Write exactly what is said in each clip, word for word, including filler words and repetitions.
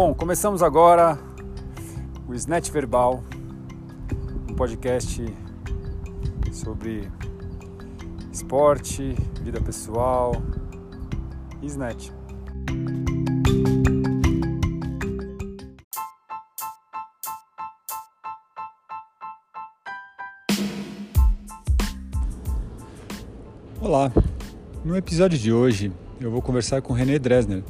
Bom, começamos agora o Snatch Verbal, um podcast sobre esporte, vida pessoal e Snatch. Olá, no episódio de hoje eu vou conversar com o René Dresner.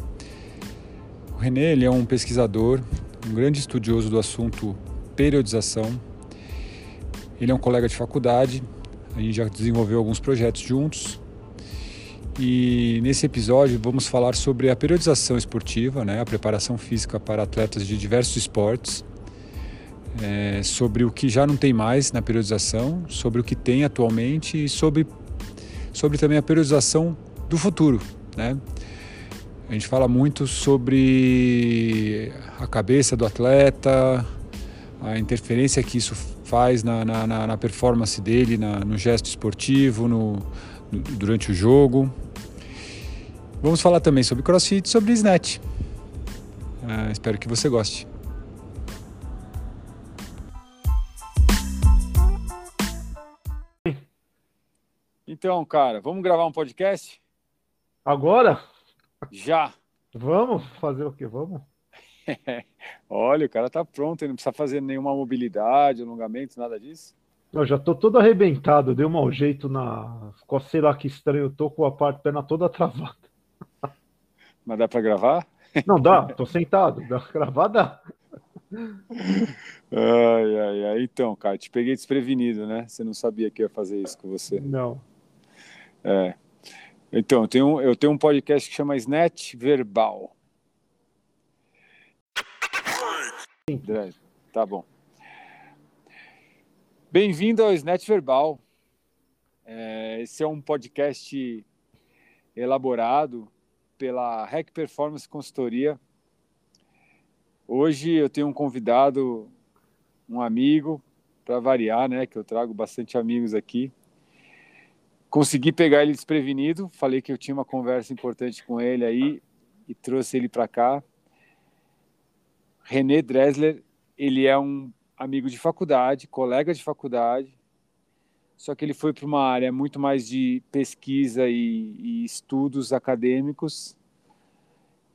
O René ele é um pesquisador, um grande estudioso do assunto periodização. Ele é um colega de faculdade, a gente já desenvolveu alguns projetos juntos. E nesse episódio vamos falar sobre a periodização esportiva, né, a preparação física para atletas de diversos esportes, é, sobre o que já não tem mais na periodização, sobre o que tem atualmente e sobre sobre também a periodização do futuro, né? A gente fala muito sobre a cabeça do atleta, a interferência que isso faz na, na, na performance dele, na, no gesto esportivo, no, no, durante o jogo. Vamos falar também sobre CrossFit e sobre Snatch. Uh, espero que você goste. Então, cara, vamos gravar um podcast? Agora? Já. Vamos fazer o quê? Vamos? Olha, o cara tá pronto, ele não precisa fazer nenhuma mobilidade, alongamento, nada disso. Eu já tô todo arrebentado, dei um mau jeito na... Ficou, sei lá que estranho, eu tô com a parte perna toda travada. Mas dá pra gravar? Não dá, tô sentado, dá pra gravar, dá. Ai, ai, ai. Então, cara, te peguei desprevenido, né? Você não sabia que eu ia fazer isso com você. Não. É. Então, eu tenho, eu tenho um podcast que chama Isnet Verbal. Sim. Tá bom. Bem-vindo ao Isnet Verbal. É, esse é um podcast elaborado pela Rec Performance Consultoria. Hoje eu tenho um convidado, um amigo, para variar, né? Que eu trago bastante amigos aqui. Consegui pegar ele desprevenido, falei que eu tinha uma conversa importante com ele aí e trouxe ele para cá. René Dresner, ele é um amigo de faculdade, colega de faculdade, só que ele foi para uma área muito mais de pesquisa e, e estudos acadêmicos,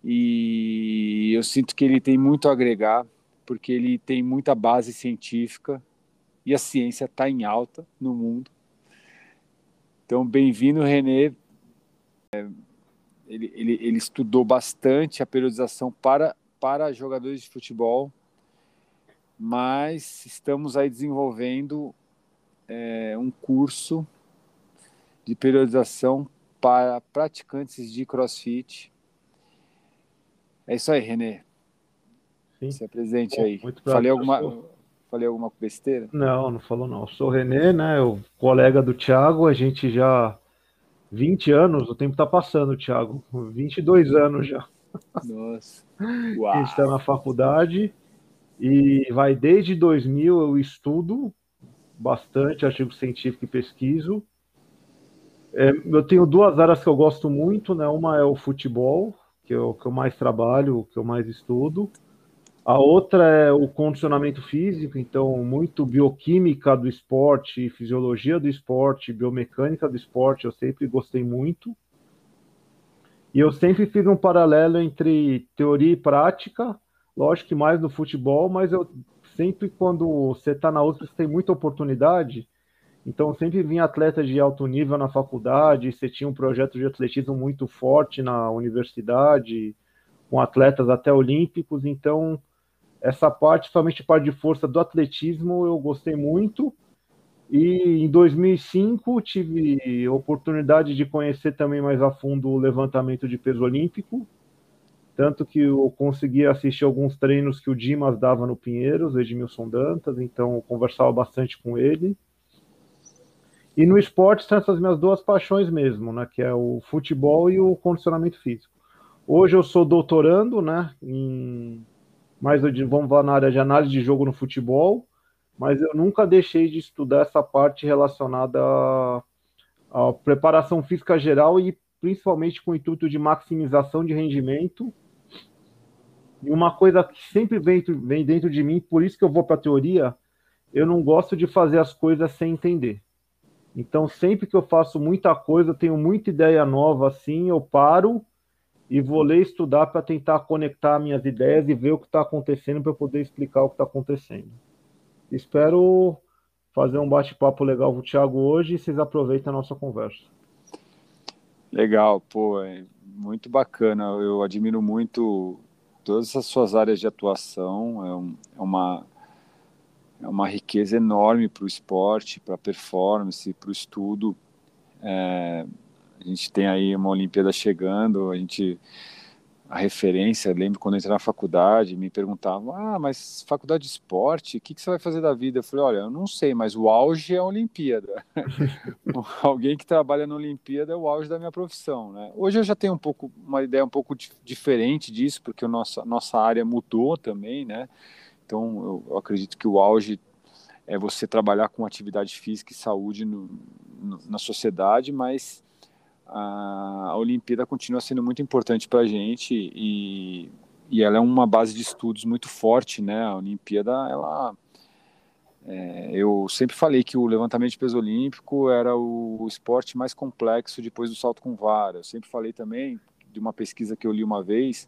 e eu sinto que ele tem muito a agregar, porque ele tem muita base científica e a ciência está em alta no mundo. Então, bem-vindo, René. Ele, ele, ele estudou bastante a periodização para, para jogadores de futebol, mas estamos aí desenvolvendo é, um curso de periodização para praticantes de CrossFit. É isso aí, René. Sim. Se apresente aí. Muito Falei alguma... Falei alguma besteira? Não, não falou não. Eu sou o René, né? Eu, colega do Thiago, a gente já... vinte anos, o tempo tá passando, Thiago. vinte e dois anos já. Nossa. Uau. A gente tá na faculdade e vai desde dois mil eu estudo bastante, artigo científico e pesquiso. É, eu tenho duas áreas que eu gosto muito, né? Uma é o futebol, que eu, que eu mais trabalho, que eu mais estudo. A outra é o condicionamento físico, então muito bioquímica do esporte, fisiologia do esporte, biomecânica do esporte, eu sempre gostei muito. E eu sempre fiz um paralelo entre teoria e prática, lógico que mais no futebol, mas eu sempre, quando você está na U S P, você tem muita oportunidade, então eu sempre vim atleta de alto nível na faculdade, você tinha um projeto de atletismo muito forte na universidade, com atletas até olímpicos, então... Essa parte, somente parte de força do atletismo, eu gostei muito. E em dois mil e cinco tive a oportunidade de conhecer também mais a fundo o levantamento de peso olímpico. Tanto que eu consegui assistir alguns treinos que o Dimas dava no Pinheiros, o Edmilson Dantas, então eu conversava bastante com ele. E no esporte são essas minhas duas paixões mesmo, né, que é o futebol e o condicionamento físico. Hoje eu sou doutorando, né, em... mas eu, vamos lá na área de análise de jogo no futebol, mas eu nunca deixei de estudar essa parte relacionada à, à preparação física geral e principalmente com o intuito de maximização de rendimento. E uma coisa que sempre vem, vem dentro de mim, por isso que eu vou para a teoria, eu não gosto de fazer as coisas sem entender. Então, sempre que eu faço muita coisa, tenho muita ideia nova, assim, eu paro e vou ler e estudar para tentar conectar minhas ideias e ver o que está acontecendo para eu poder explicar o que está acontecendo. Espero fazer um bate-papo legal com o Thiago hoje e vocês aproveitem a nossa conversa. Legal, pô, é muito bacana. Eu admiro muito todas as suas áreas de atuação. É, um, é uma... É uma riqueza enorme para o esporte, para a performance, para o estudo. É, a gente tem aí uma Olimpíada chegando, a gente... A referência, lembro quando eu entrei na faculdade, me perguntavam, ah, mas faculdade de esporte, o que, que você vai fazer da vida? Eu falei, olha, eu não sei, mas o auge é a Olimpíada. Alguém que trabalha na Olimpíada é o auge da minha profissão, né? Hoje eu já tenho um pouco, uma ideia um pouco diferente disso, porque a nossa, nossa área mudou também, né? Então, eu acredito que o auge é você trabalhar com atividade física e saúde no, no, na sociedade, mas a, a Olimpíada continua sendo muito importante para a gente e, e ela é uma base de estudos muito forte, né? A Olimpíada, ela... É, eu sempre falei que o levantamento de peso olímpico era o esporte mais complexo depois do salto com vara. Eu sempre falei também de uma pesquisa que eu li uma vez,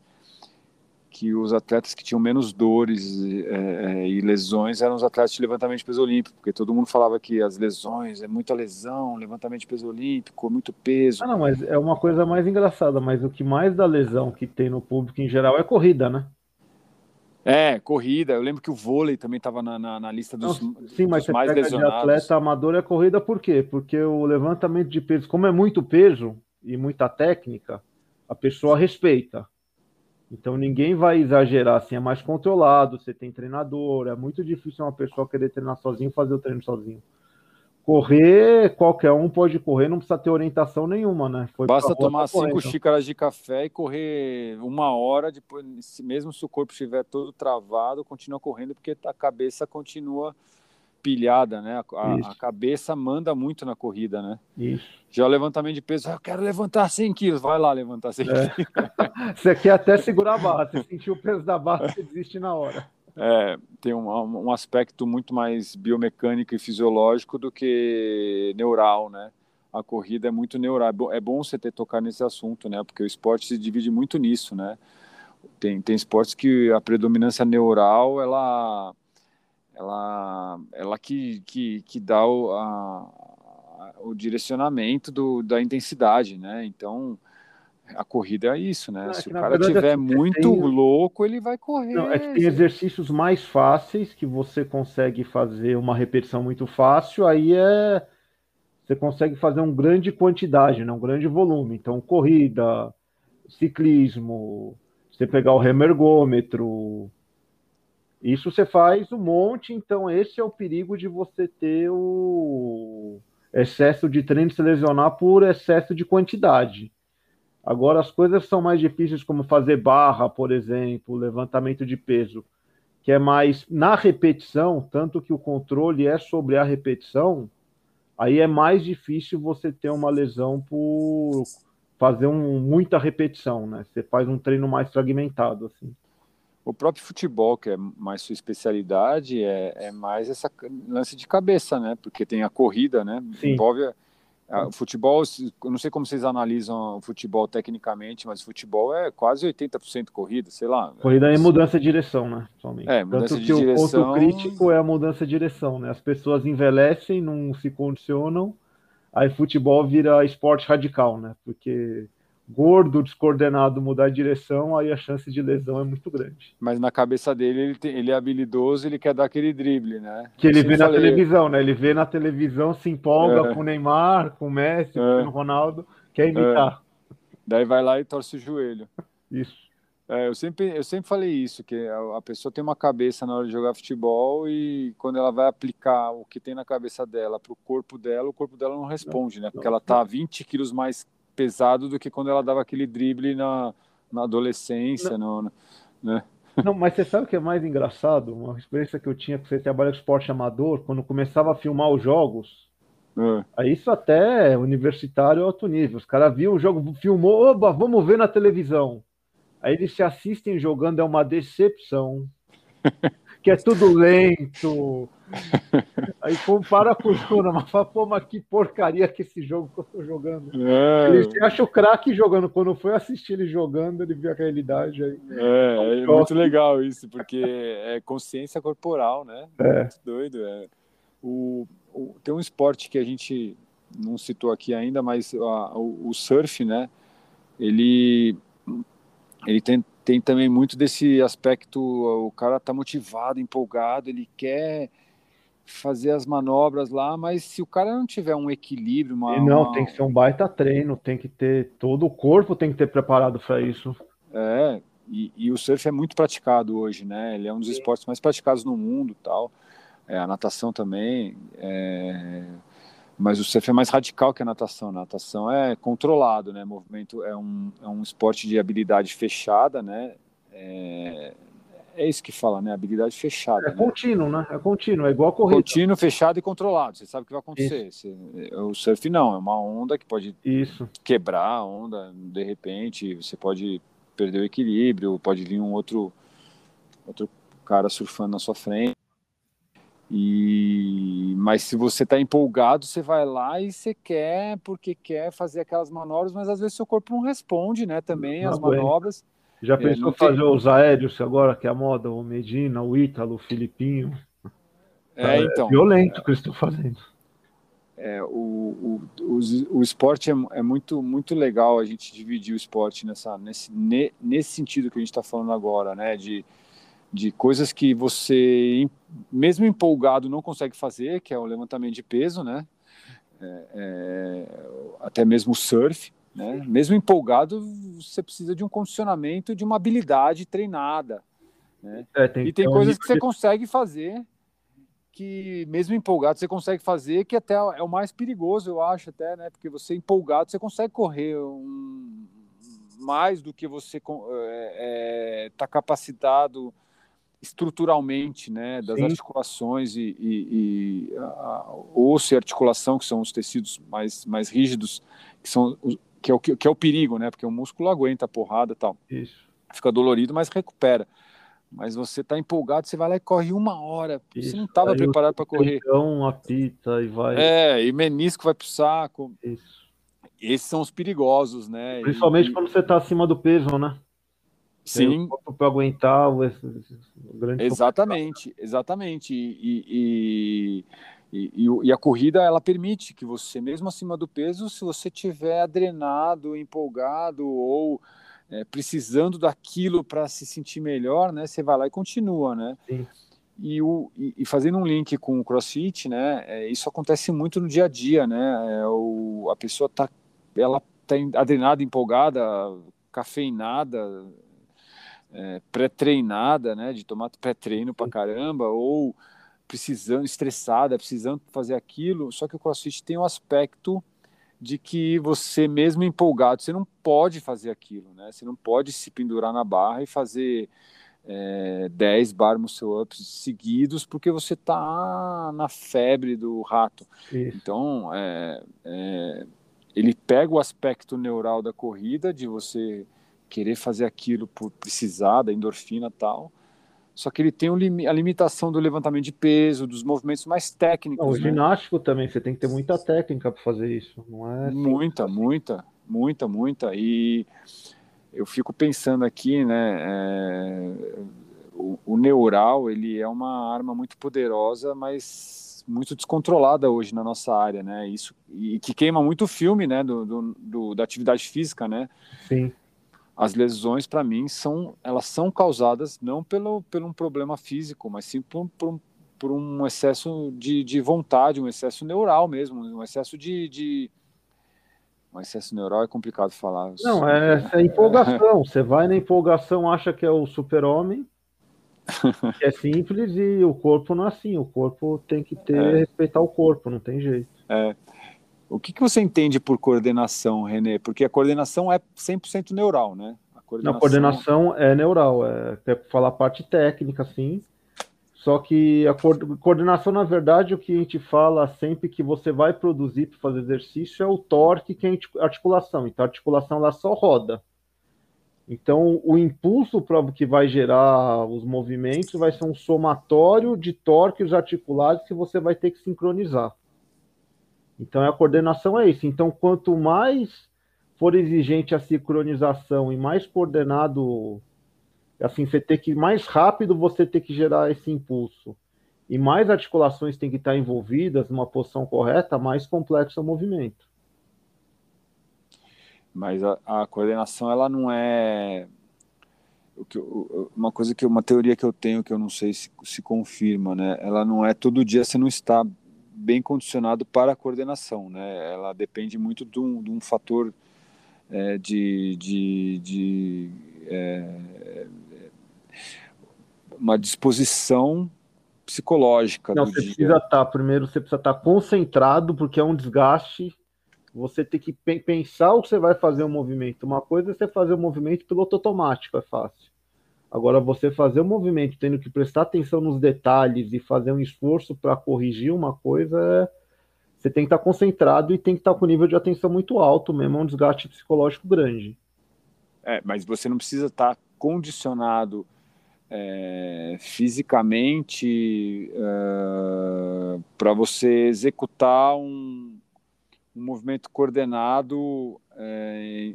que os atletas que tinham menos dores é, e lesões eram os atletas de levantamento de peso olímpico, porque todo mundo falava que as lesões, é muita lesão, levantamento de peso olímpico, muito peso. Ah, não, mas é uma coisa mais engraçada, mas o que mais dá lesão que tem no público em geral é corrida, né? É, corrida. Eu lembro que o vôlei também estava na, na, na lista dos, não, sim, dos mas mais você pega lesionados. De atleta amador é corrida, por quê? Porque o levantamento de peso, como é muito peso e muita técnica, a pessoa respeita. Então ninguém vai exagerar, assim, é mais controlado, você tem treinador, é muito difícil uma pessoa querer treinar sozinho, fazer o treino sozinho. Correr, qualquer um pode correr, não precisa ter orientação nenhuma, né? Foi Basta rua, tomar tá cinco correndo. Xícaras de café e correr uma hora, depois, mesmo se o corpo estiver todo travado, continua correndo, porque a cabeça continua pilhada, né? A, a cabeça manda muito na corrida, né? Isso. Já o levantamento de peso, ah, eu quero levantar cem quilos, vai lá levantar cem quilos. Você quer até segurar a barra, você sentiu o peso da barra, você desiste na hora. É, tem um, um aspecto muito mais biomecânico e fisiológico do que neural, né? A corrida é muito neural. É bom você ter tocado nesse assunto, né? Porque o esporte se divide muito nisso, né? Tem, tem esportes que a predominância neural, ela... ela, ela que, que, que dá o, a, o direcionamento do, da intensidade, né? Então, a corrida é isso, né? Não, se o cara estiver é muito tem... louco, ele vai correr. Não, é que tem exercícios mais fáceis que você consegue fazer uma repetição muito fácil, aí é... você consegue fazer uma grande quantidade, né? Um grande volume. Então, corrida, ciclismo, você pegar o remergômetro... Isso você faz um monte, então esse é o perigo de você ter o excesso de treino e se lesionar por excesso de quantidade. Agora, as coisas são mais difíceis, como fazer barra, por exemplo, levantamento de peso, que é mais na repetição, tanto que o controle é sobre a repetição, aí é mais difícil você ter uma lesão por fazer um, muita repetição, né? Você faz um treino mais fragmentado, assim. O próprio futebol, que é mais sua especialidade, é, é mais essa lance de cabeça, né? Porque tem a corrida, né? Sim. Envolve o futebol, eu não sei como vocês analisam o futebol tecnicamente, mas o futebol é quase oitenta por cento corrida, sei lá. Corrida é mudança de direção, né? Somente. É, mudança de direção. Tanto que o ponto crítico é a mudança de direção, né? As pessoas envelhecem, não se condicionam, aí futebol vira esporte radical, né? Porque... gordo, descoordenado, mudar de direção, aí a chance de lesão é muito grande. Mas na cabeça dele, ele, tem, ele é habilidoso, ele quer dar aquele drible, né? Que ele vê na televisão, né? Ele vê na televisão, se empolga é. com o Neymar, com o Messi, é. com o Ronaldo, quer imitar. É. Daí vai lá e torce o joelho. Isso. É, eu, sempre, eu sempre falei isso, que a pessoa tem uma cabeça na hora de jogar futebol e quando ela vai aplicar o que tem na cabeça dela para o corpo dela, o corpo dela não responde, não, né? Porque não, ela tá vinte quilos mais pesado do que quando ela dava aquele drible na, na adolescência, não. No, no, né? Não, mas você sabe o que é mais engraçado? Uma experiência que eu tinha, que você trabalha com esporte amador, quando começava a filmar os jogos, é. aí isso até universitário alto nível, os caras viam o jogo, filmou, oba, vamos ver na televisão. Aí eles se assistem jogando, é uma decepção. Que é tudo lento. Aí compara com o Jona, mas fala, pô, mas que porcaria que esse jogo que eu tô jogando. É. Ele acha o craque jogando. Quando foi assistir ele jogando, ele vê a realidade. Aí, é, é, é muito legal isso, porque é consciência corporal, né? É. Muito doido. É. O, o, tem um esporte que a gente não citou aqui ainda, mas a, o, o surf, né? Ele, ele tem... Tem também muito desse aspecto, o cara tá motivado, empolgado, ele quer fazer as manobras lá, mas se o cara não tiver um equilíbrio... Uma, não, uma... tem que ser um baita treino, tem que ter... Todo o corpo tem que ter preparado para isso. É, e, e o surf é muito praticado hoje, né? Ele é um dos esportes mais praticados no mundo, tal. É, a natação também, é... Mas o surf é mais radical que a natação. A natação é controlado, né? Movimento é um, é um esporte de habilidade fechada, né? É, é isso que fala, né? Habilidade fechada. É né? Contínuo, né? É contínuo, é igual a corrida. Contínuo, fechado e controlado. Você sabe o que vai acontecer. Você, o surf não, é uma onda que pode isso. Quebrar a onda de repente. Você pode perder o equilíbrio, pode vir um outro, outro cara surfando na sua frente. E... mas se você está empolgado, você vai lá e você quer, porque quer fazer aquelas manobras, mas às vezes seu corpo não responde, né, também, não, as bem. Manobras. Já pensou é, fazer tem... os aéreos agora, que é a moda, o Medina, o Ítalo, o Filipinho? É, é então... violento o é... que eles estão fazendo. É, o, o, o, o esporte é, é muito, muito legal a gente dividir o esporte nessa, nesse, ne, nesse sentido que a gente está falando agora, né, de... de coisas que você, mesmo empolgado, não consegue fazer, que é o levantamento de peso, né? É, é, até mesmo o surf, né? Sim. Mesmo empolgado, você precisa de um condicionamento, de uma habilidade treinada, né? É, tem, e tem, tem coisas um... que você consegue fazer, que mesmo empolgado você consegue fazer, que até é o mais perigoso, eu acho, até, né? Porque você empolgado, você consegue correr um... mais do que você está é, é, capacitado estruturalmente, né, das sim. articulações e, e, e a, osso e articulação, que são os tecidos mais, mais rígidos, que, são, que, é o, que é o perigo, né, porque o músculo aguenta a porrada e tal. Isso. Fica dolorido, mas recupera. Mas você está empolgado, você vai lá e corre uma hora. Isso. Você não estava preparado para correr. Então, apita e vai... É, e menisco vai para o saco. Isso. Esses são os perigosos, né? Principalmente e... quando você está acima do peso, né? Sim, para aguentar o grande exatamente, complicado. Exatamente. E, e, e, e, e a corrida, ela permite que você, mesmo acima do peso, se você tiver adrenado, empolgado ou é, precisando daquilo para se sentir melhor, né, você vai lá e continua, né? Sim. E, o, e, e fazendo um link com o CrossFit, né, é, isso acontece muito no dia a dia, né? É, o, a pessoa tá, ela tá adrenada, empolgada, cafeinada, É, pré-treinada, né, de tomar pré-treino pra caramba, ou precisando, estressada, precisando fazer aquilo, só que o CrossFit tem um aspecto de que você mesmo empolgado, você não pode fazer aquilo, né, você não pode se pendurar na barra e fazer é, dez bar muscle ups seguidos, porque você tá na febre do rato. Isso. Então, é, é, ele pega o aspecto neural da corrida, de você querer fazer aquilo por precisar da endorfina e tal, só que ele tem um lim- a limitação do levantamento de peso, dos movimentos mais técnicos. Não, o né? ginástico também, você tem que ter muita técnica para fazer isso, não é? Muita, muita, muita, muita. E eu fico pensando aqui, né, é... o, o neural, ele é uma arma muito poderosa, mas muito descontrolada hoje na nossa área, né? Isso, e que queima muito o filme, né, do, do, do, da atividade física, né? Sim. As lesões, para mim, são, elas são causadas não pelo, pelo um problema físico, mas sim por, por, por um excesso de, de vontade, um excesso neural mesmo, um excesso de... de... Um excesso neural é complicado falar. Não, é, é empolgação. Você vai na empolgação, acha que é o super-homem, que é simples, e o corpo não é assim. O corpo tem que ter, é. respeitar o corpo, não tem jeito. É. O que, que você entende por coordenação, René? Porque a coordenação é cem por cento neural, né? A coordenação... A coordenação é neural, é, é falar parte técnica, sim. Só que a co- coordenação, na verdade, o que a gente fala sempre que você vai produzir para fazer exercício é o torque, que é a articulação. Então, a articulação, ela só roda. Então, o impulso para que vai gerar os movimentos vai ser um somatório de torques articulares que você vai ter que sincronizar. Então, a coordenação é isso. Então, quanto mais for exigente a sincronização e mais coordenado, assim, você ter que, mais rápido você ter que gerar esse impulso e mais articulações tem que estar envolvidas numa posição correta, mais complexo é o movimento. Mas a, a coordenação, ela não é... Uma coisa que... Uma teoria que eu tenho, que eu não sei se, se confirma, né? Ela não é... Todo dia você não está bem condicionado para a coordenação, né? Ela depende muito de um, de um fator é, de... de, de é, uma disposição psicológica. Não, você precisa estar... Primeiro, você precisa estar concentrado, porque é um desgaste... Você tem que pensar o que você vai fazer o movimento. Uma coisa é você fazer o movimento piloto automático, é fácil. Agora, você fazer o movimento tendo que prestar atenção nos detalhes e fazer um esforço para corrigir uma coisa, você tem que estar concentrado e tem que estar com um nível de atenção muito alto mesmo, é um desgaste psicológico grande. É, mas você não precisa estar condicionado é, fisicamente é, para você executar um... um movimento coordenado é,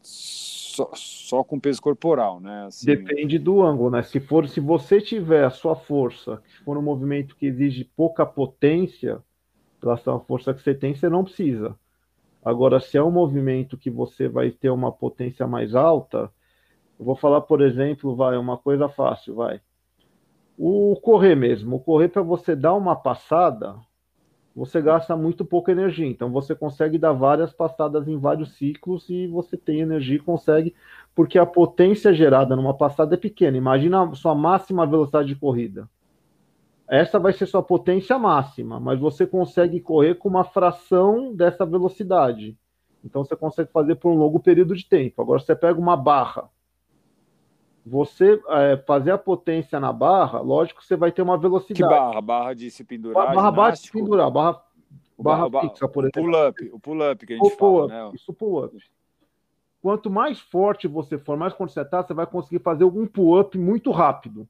só, só com peso corporal, né? Assim... Depende do ângulo, né? Se for, se você tiver a sua força, que for um movimento que exige pouca potência, pela sua força que você tem, você não precisa. Agora, se é um movimento que você vai ter uma potência mais alta, eu vou falar, por exemplo, vai, uma coisa fácil, vai. O correr mesmo, o correr para você dar uma passada... Você gasta muito pouca energia, então você consegue dar várias passadas em vários ciclos e você tem energia e consegue, porque a potência gerada numa passada é pequena. Imagina a sua máxima velocidade de corrida. Essa vai ser sua potência máxima, mas você consegue correr com uma fração dessa velocidade. Então você consegue fazer por um longo período de tempo. Agora você pega uma barra. Você é, fazer a potência na barra, lógico, você vai ter uma velocidade. Que barra? Barra de se pendurar? Barra, barra de se pendurar, barra, barra, barra fixa, por exemplo. Pull-up, o pull-up que a gente o fala, né? Isso, pull-up. Quanto mais forte você for, mais concentrado, você vai conseguir fazer um pull-up muito rápido.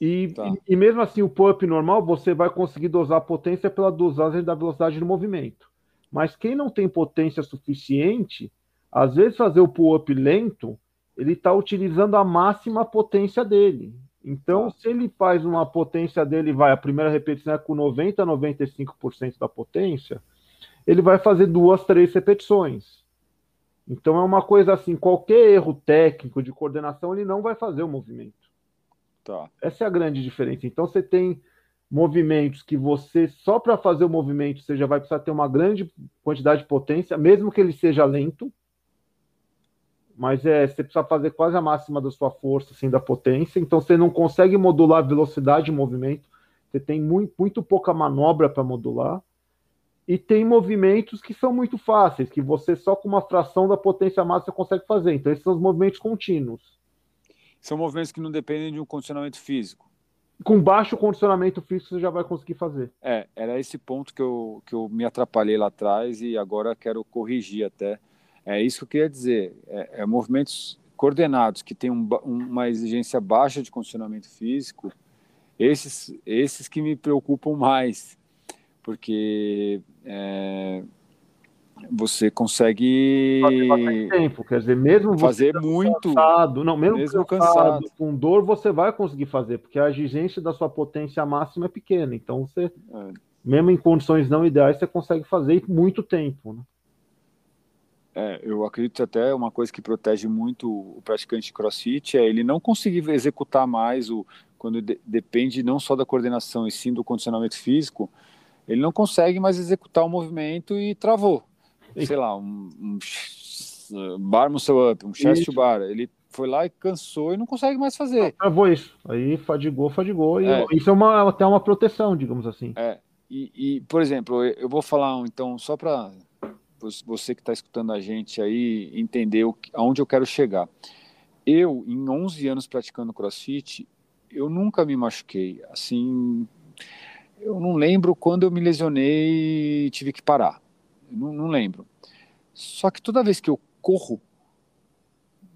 E, tá. e, e mesmo assim, o pull-up normal, você vai conseguir dosar a potência pela dosagem da velocidade do movimento. Mas quem não tem potência suficiente... Às vezes, fazer o pull-up lento, ele está utilizando a máxima potência dele. Então, se ele faz uma potência dele, vai, a primeira repetição é com noventa a noventa e cinco por cento da potência, ele vai fazer duas, três repetições. Então, é uma coisa assim, qualquer erro técnico de coordenação, ele não vai fazer o movimento. Tá. Essa é a grande diferença. Então, você tem movimentos que você, só para fazer o movimento, você já vai precisar ter uma grande quantidade de potência, mesmo que ele seja lento. Mas é, você precisa fazer quase a máxima da sua força, assim, da potência. Então, você não consegue modular a velocidade de movimento. Você tem muito, muito pouca manobra para modular. E tem movimentos que são muito fáceis, que você só com uma fração da potência máxima consegue fazer. Então, esses são os movimentos contínuos. São movimentos que não dependem de um condicionamento físico. Com baixo condicionamento físico, você já vai conseguir fazer. É, era esse ponto que eu, que eu me atrapalhei lá atrás e agora quero corrigir até. É isso que eu queria dizer, é, é movimentos coordenados que têm um, uma exigência baixa de condicionamento físico, esses, esses que me preocupam mais, porque é, você consegue fazer bastante tempo, quer dizer, mesmo você fazer muito cansado, não, mesmo, mesmo cansado, cansado, com dor você vai conseguir fazer, porque a exigência da sua potência máxima é pequena, então você, é. mesmo em condições não ideais, você consegue fazer muito tempo, né? É, eu acredito até uma coisa que protege muito o praticante de CrossFit é ele não conseguir executar mais o, quando de, depende não só da coordenação e sim do condicionamento físico, ele não consegue mais executar o movimento e travou. Sei Isso. lá, um, um, um bar muscle up, um chest to bar, ele foi lá e cansou e não consegue mais fazer. Travou isso, aí fadigou, fadigou. E é. Isso é uma, até uma proteção, digamos assim. É. E, e, por exemplo, eu vou falar, então, só para... você que está escutando a gente aí, entender o, aonde eu quero chegar. Eu, em onze anos praticando CrossFit, eu nunca me machuquei. Assim, eu não lembro quando eu me lesionei e tive que parar. Não, não lembro. Só que toda vez que eu corro,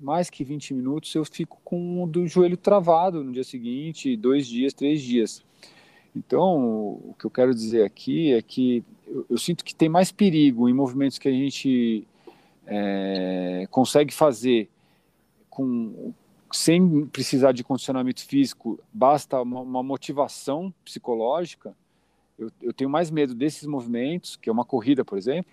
mais que vinte minutos, eu fico com o do joelho travado no dia seguinte, dois dias, três dias. Então, o que eu quero dizer aqui é que eu, eu sinto que tem mais perigo em movimentos que a gente é, consegue fazer com, sem precisar de condicionamento físico, basta uma, uma motivação psicológica. Eu, eu tenho mais medo desses movimentos, que é uma corrida, por exemplo,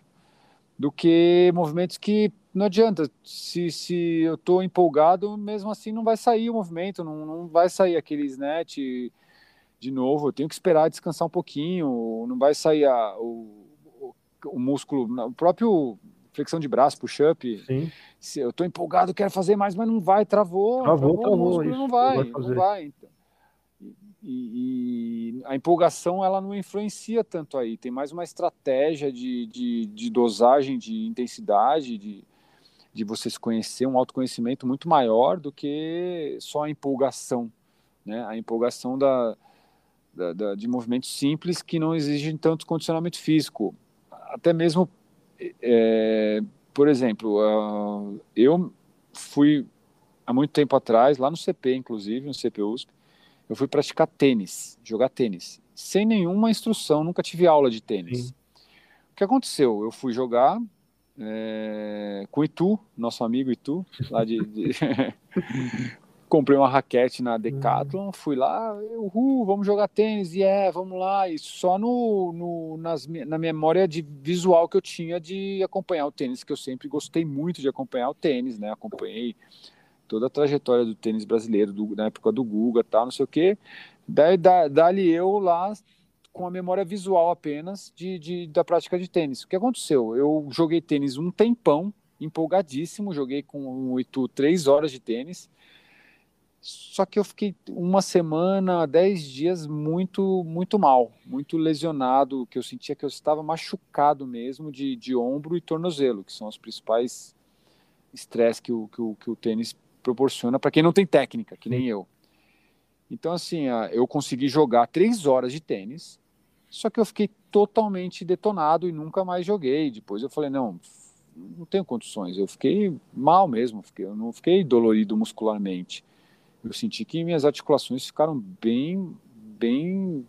do que movimentos que não adianta. Se, se eu estou empolgado, mesmo assim não vai sair o movimento, não, não vai sair aquele snatch... De novo, eu tenho que esperar descansar um pouquinho, não vai sair a, o, o, o músculo, o próprio flexão de braço, push-up. Sim. Se eu estou empolgado, quero fazer mais, mas não vai, travou, travou, travou o músculo isso, não vai, não vai, fazer. Não vai então. e, e a empolgação ela não influencia tanto aí, tem mais uma estratégia de, de, de dosagem, de intensidade, de, de você se conhecer, um autoconhecimento muito maior do que só a empolgação, né? A empolgação da Da, da, de movimentos simples que não exigem tanto condicionamento físico. Até mesmo, é, por exemplo, uh, eu fui há muito tempo atrás, lá no C P, inclusive, no C P U S P, eu fui praticar tênis, jogar tênis, sem nenhuma instrução, nunca tive aula de tênis. Sim. O que aconteceu? Eu fui jogar é, com o Itu, nosso amigo Itu, lá de... de... Comprei uma raquete na Decathlon, fui lá, uhul, vamos jogar tênis, e yeah, é, vamos lá. E só no, no, nas, na memória de visual que eu tinha de acompanhar o tênis, que eu sempre gostei muito de acompanhar o tênis, né? Acompanhei toda a trajetória do tênis brasileiro, do, na época do Guga e tal, não sei o quê. Daí, da, dali eu lá, com a memória visual apenas de, de, da prática de tênis. O que aconteceu? Eu joguei tênis um tempão, empolgadíssimo, joguei com o Itu três horas de tênis. Só que eu fiquei uma semana, dez dias muito, muito mal, muito lesionado, que eu sentia que eu estava machucado mesmo de, de ombro e tornozelo, que são os principais estresses que o, que, o, que o tênis proporciona para quem não tem técnica, que nem eu. Então, assim, eu consegui jogar três horas de tênis, só que eu fiquei totalmente detonado e nunca mais joguei. Depois eu falei, não, não tenho condições, eu fiquei mal mesmo, eu não fiquei dolorido muscularmente. Eu senti que minhas articulações ficaram bem, bem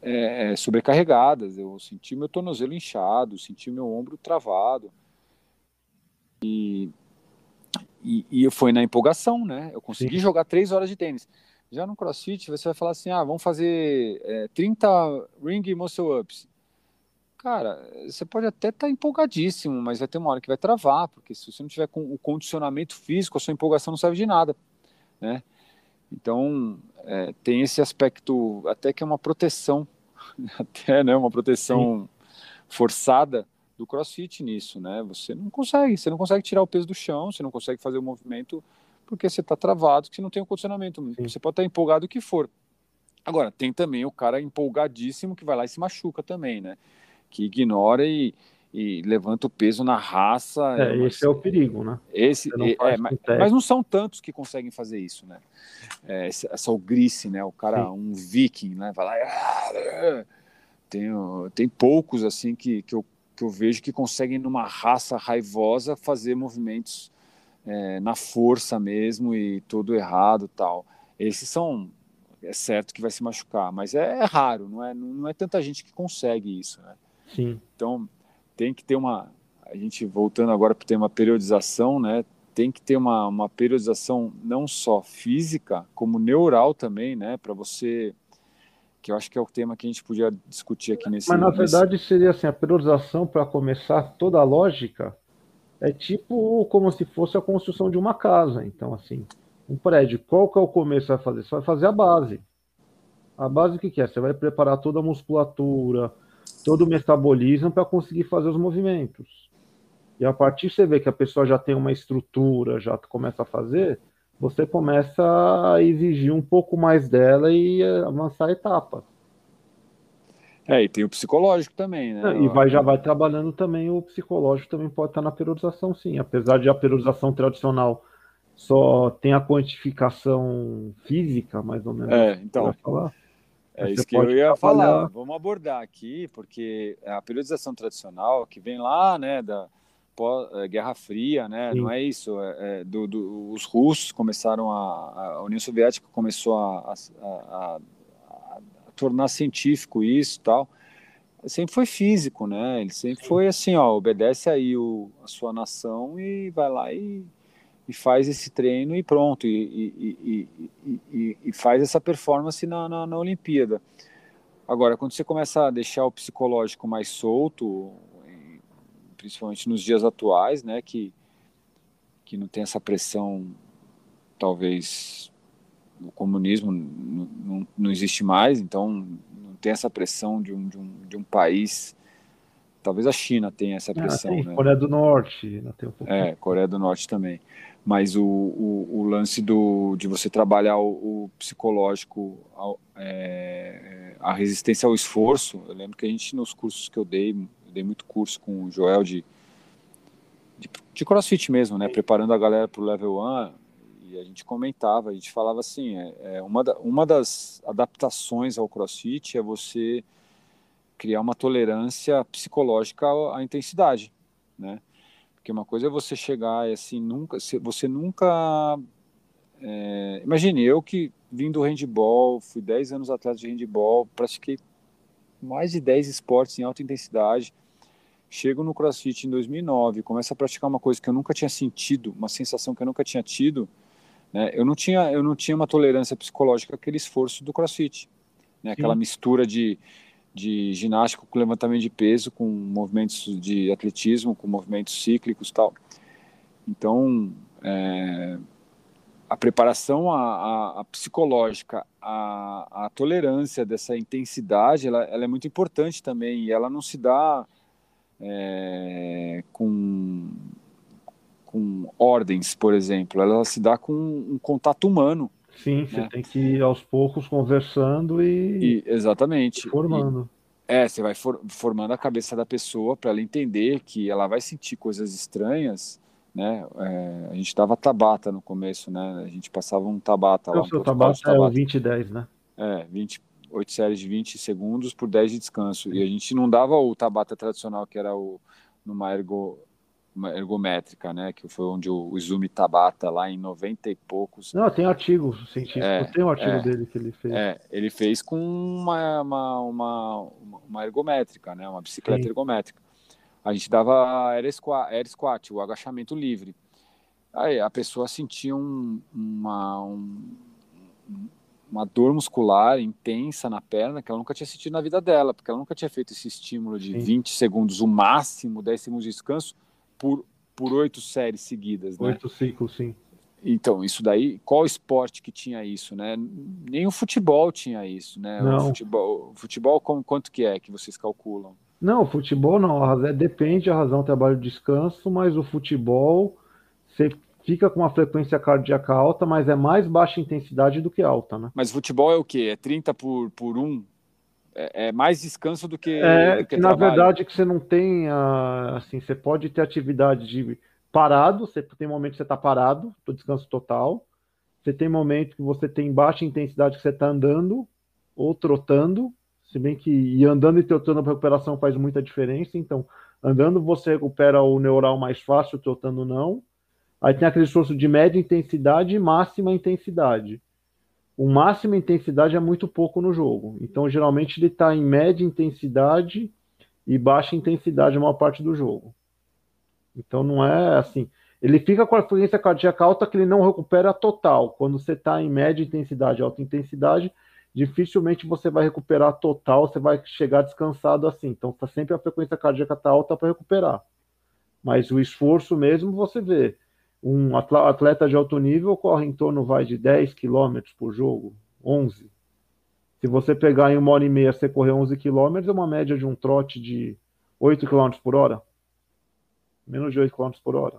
é, sobrecarregadas. Eu senti meu tornozelo inchado, senti meu ombro travado. E, e, e foi na empolgação, né? Eu consegui Sim. jogar três horas de tênis. Já no CrossFit, você vai falar assim, ah, vamos fazer é, trinta ring muscle ups. Cara, você pode até estar empolgadíssimo, mas vai ter uma hora que vai travar, porque se você não tiver com o condicionamento físico, a sua empolgação não serve de nada, né? Então, é, tem esse aspecto, até que é uma proteção, até, né, uma proteção Sim. forçada do CrossFit nisso, né? Você não consegue, você não consegue tirar o peso do chão, você não consegue fazer o movimento porque você está travado, que você não tem o condicionamento. Sim. Você pode estar empolgado o que for. Agora, tem também o cara empolgadíssimo que vai lá e se machuca também, né? Que ignora e... e levanta o peso na raça. É, mas... Esse é o perigo, né? Esse, não é, mas, mas não são tantos que conseguem fazer isso, né? É, essa, essa ogrice, né? O cara, Sim. um viking, né? Vai lá... Tem, tem poucos, assim, que, que, eu, que eu vejo que conseguem, numa raça raivosa, fazer movimentos é, na força mesmo e todo errado e tal. Esses são... É certo que vai se machucar, mas é, é raro, não é, não é tanta gente que consegue isso, né? Sim. Então... Tem que ter uma, a gente voltando agora para o tema periodização, né? Tem que ter uma, uma periodização não só física, como neural também, né? Para você, que eu acho que é o tema que a gente podia discutir aqui nesse... Mas na nesse... verdade seria assim, a periodização para começar toda a lógica é tipo como se fosse a construção de uma casa. Então assim, um prédio, qual que é o começo que você vai fazer? Você vai fazer a base. A base o que que é? Você vai preparar toda a musculatura, todo o metabolismo para conseguir fazer os movimentos. E a partir de você ver que a pessoa já tem uma estrutura, já começa a fazer, você começa a exigir um pouco mais dela e avançar etapas. É, e tem o psicológico também, né? É, e vai, já vai trabalhando também, o psicológico também pode estar na periodização, sim. Apesar de a periodização tradicional só tem a quantificação física, mais ou menos. É, então... Pra falar. É isso que eu ia falar. Vamos abordar aqui, porque a periodização tradicional que vem lá, né, da, pós, é, Guerra Fria, né? Sim. Não é isso. É, é, do, do, os russos começaram a... A União Soviética começou a, a, a, a tornar científico isso e tal. Sempre foi físico, né? Ele sempre Sim. foi assim, ó, obedece aí o, a sua nação e vai lá e, e faz esse treino e pronto. E, e, e, e, e faz essa performance na, na, na Olimpíada. Agora, quando você começa a deixar o psicológico mais solto, principalmente nos dias atuais, né, que, que não tem essa pressão, talvez, o comunismo não, não, não existe mais, então não tem essa pressão de um, de um, de um país, talvez a China tenha essa pressão. Ah, tem, né? Coreia do Norte. Não tem um pouquinho. É, Coreia do Norte também. Mas o, o, o lance do, de você trabalhar o, o psicológico, ao, é, a resistência ao esforço, eu lembro que a gente, nos cursos que eu dei, eu dei muito curso com o Joel de, de, de CrossFit mesmo, né? Preparando a galera para o Level um, e a gente comentava, a gente falava assim, é, é, uma, da, uma das adaptações ao CrossFit é você criar uma tolerância psicológica à, à intensidade, né? Porque uma coisa é você chegar assim, nunca, você nunca... É, imagine, eu que vim do handball, fui dez anos atleta de handball, pratiquei mais de dez esportes em alta intensidade, chego no CrossFit em dois mil e nove, começo a praticar uma coisa que eu nunca tinha sentido, uma sensação que eu nunca tinha tido, né? Eu não tinha, eu não tinha uma tolerância psicológica àquele esforço do CrossFit, né? Aquela Sim. mistura de... de ginástica com levantamento de peso, com movimentos de atletismo, com movimentos cíclicos e tal. Então, é, a preparação a, a, a psicológica, a, a tolerância dessa intensidade, ela, ela é muito importante também, e ela não se dá é, com, com ordens, por exemplo, ela se dá com um contato humano. Sim, você né? tem que ir aos poucos conversando e, e exatamente formando. E, é, você vai for, formando a cabeça da pessoa para ela entender que ela vai sentir coisas estranhas, né? É, a gente dava Tabata no começo, né? A gente passava um Tabata. Lá, um seu Tabata, Tabata é o vinte e dez, né? É, vinte, oito séries de vinte segundos por dez de descanso. Sim. E a gente não dava o Tabata tradicional, que era o, numa ergo... uma ergométrica, né, que foi onde o Izumi Tabata, lá em noventa e poucos... Não, tem artigo científico, é, tem um artigo é, dele que ele fez. É, ele fez com uma, uma, uma, uma ergométrica, né, uma bicicleta Sim. ergométrica. A gente dava air squat, air squat, o agachamento livre. Aí a pessoa sentia um, uma, um, uma dor muscular intensa na perna que ela nunca tinha sentido na vida dela, porque ela nunca tinha feito esse estímulo de Sim. vinte segundos, o máximo, dez segundos de descanso, por por oito séries seguidas, né? Oito ciclos, sim. Então, isso daí, qual esporte que tinha isso, né? Nem o futebol tinha isso, né? Não. O futebol, o futebol quanto que é que vocês calculam? Não, o futebol não, a, depende, a razão trabalho de descanso, mas o futebol você fica com uma frequência cardíaca alta, mas é mais baixa intensidade do que alta, né? Mas futebol é o quê? É trinta por um? É mais descanso do que, é, do que na trabalho. Verdade, que você não tem, assim, você pode ter atividade de parado, você tem momento que você está parado, descanso total, você tem momento que você tem baixa intensidade, que você está andando ou trotando, se bem que e andando e trotando a recuperação faz muita diferença, então andando você recupera o neural mais fácil, trotando não. Aí tem aquele esforço de média intensidade e máxima intensidade. O máximo intensidade é muito pouco no jogo. Então, geralmente, ele está em média intensidade e baixa intensidade a maior parte do jogo. Então, não é assim. Ele fica com a frequência cardíaca alta que ele não recupera total. Quando você está em média intensidade, alta intensidade, dificilmente você vai recuperar total, você vai chegar descansado assim. Então, está sempre a frequência cardíaca tá alta para recuperar. Mas o esforço mesmo, você vê. Um atleta de alto nível corre em torno vai de dez quilômetros por jogo, onze. Se você pegar em uma hora e meia, você correr onze quilômetros, é uma média de um trote de oito quilômetros por hora. Menos de oito quilômetros por hora.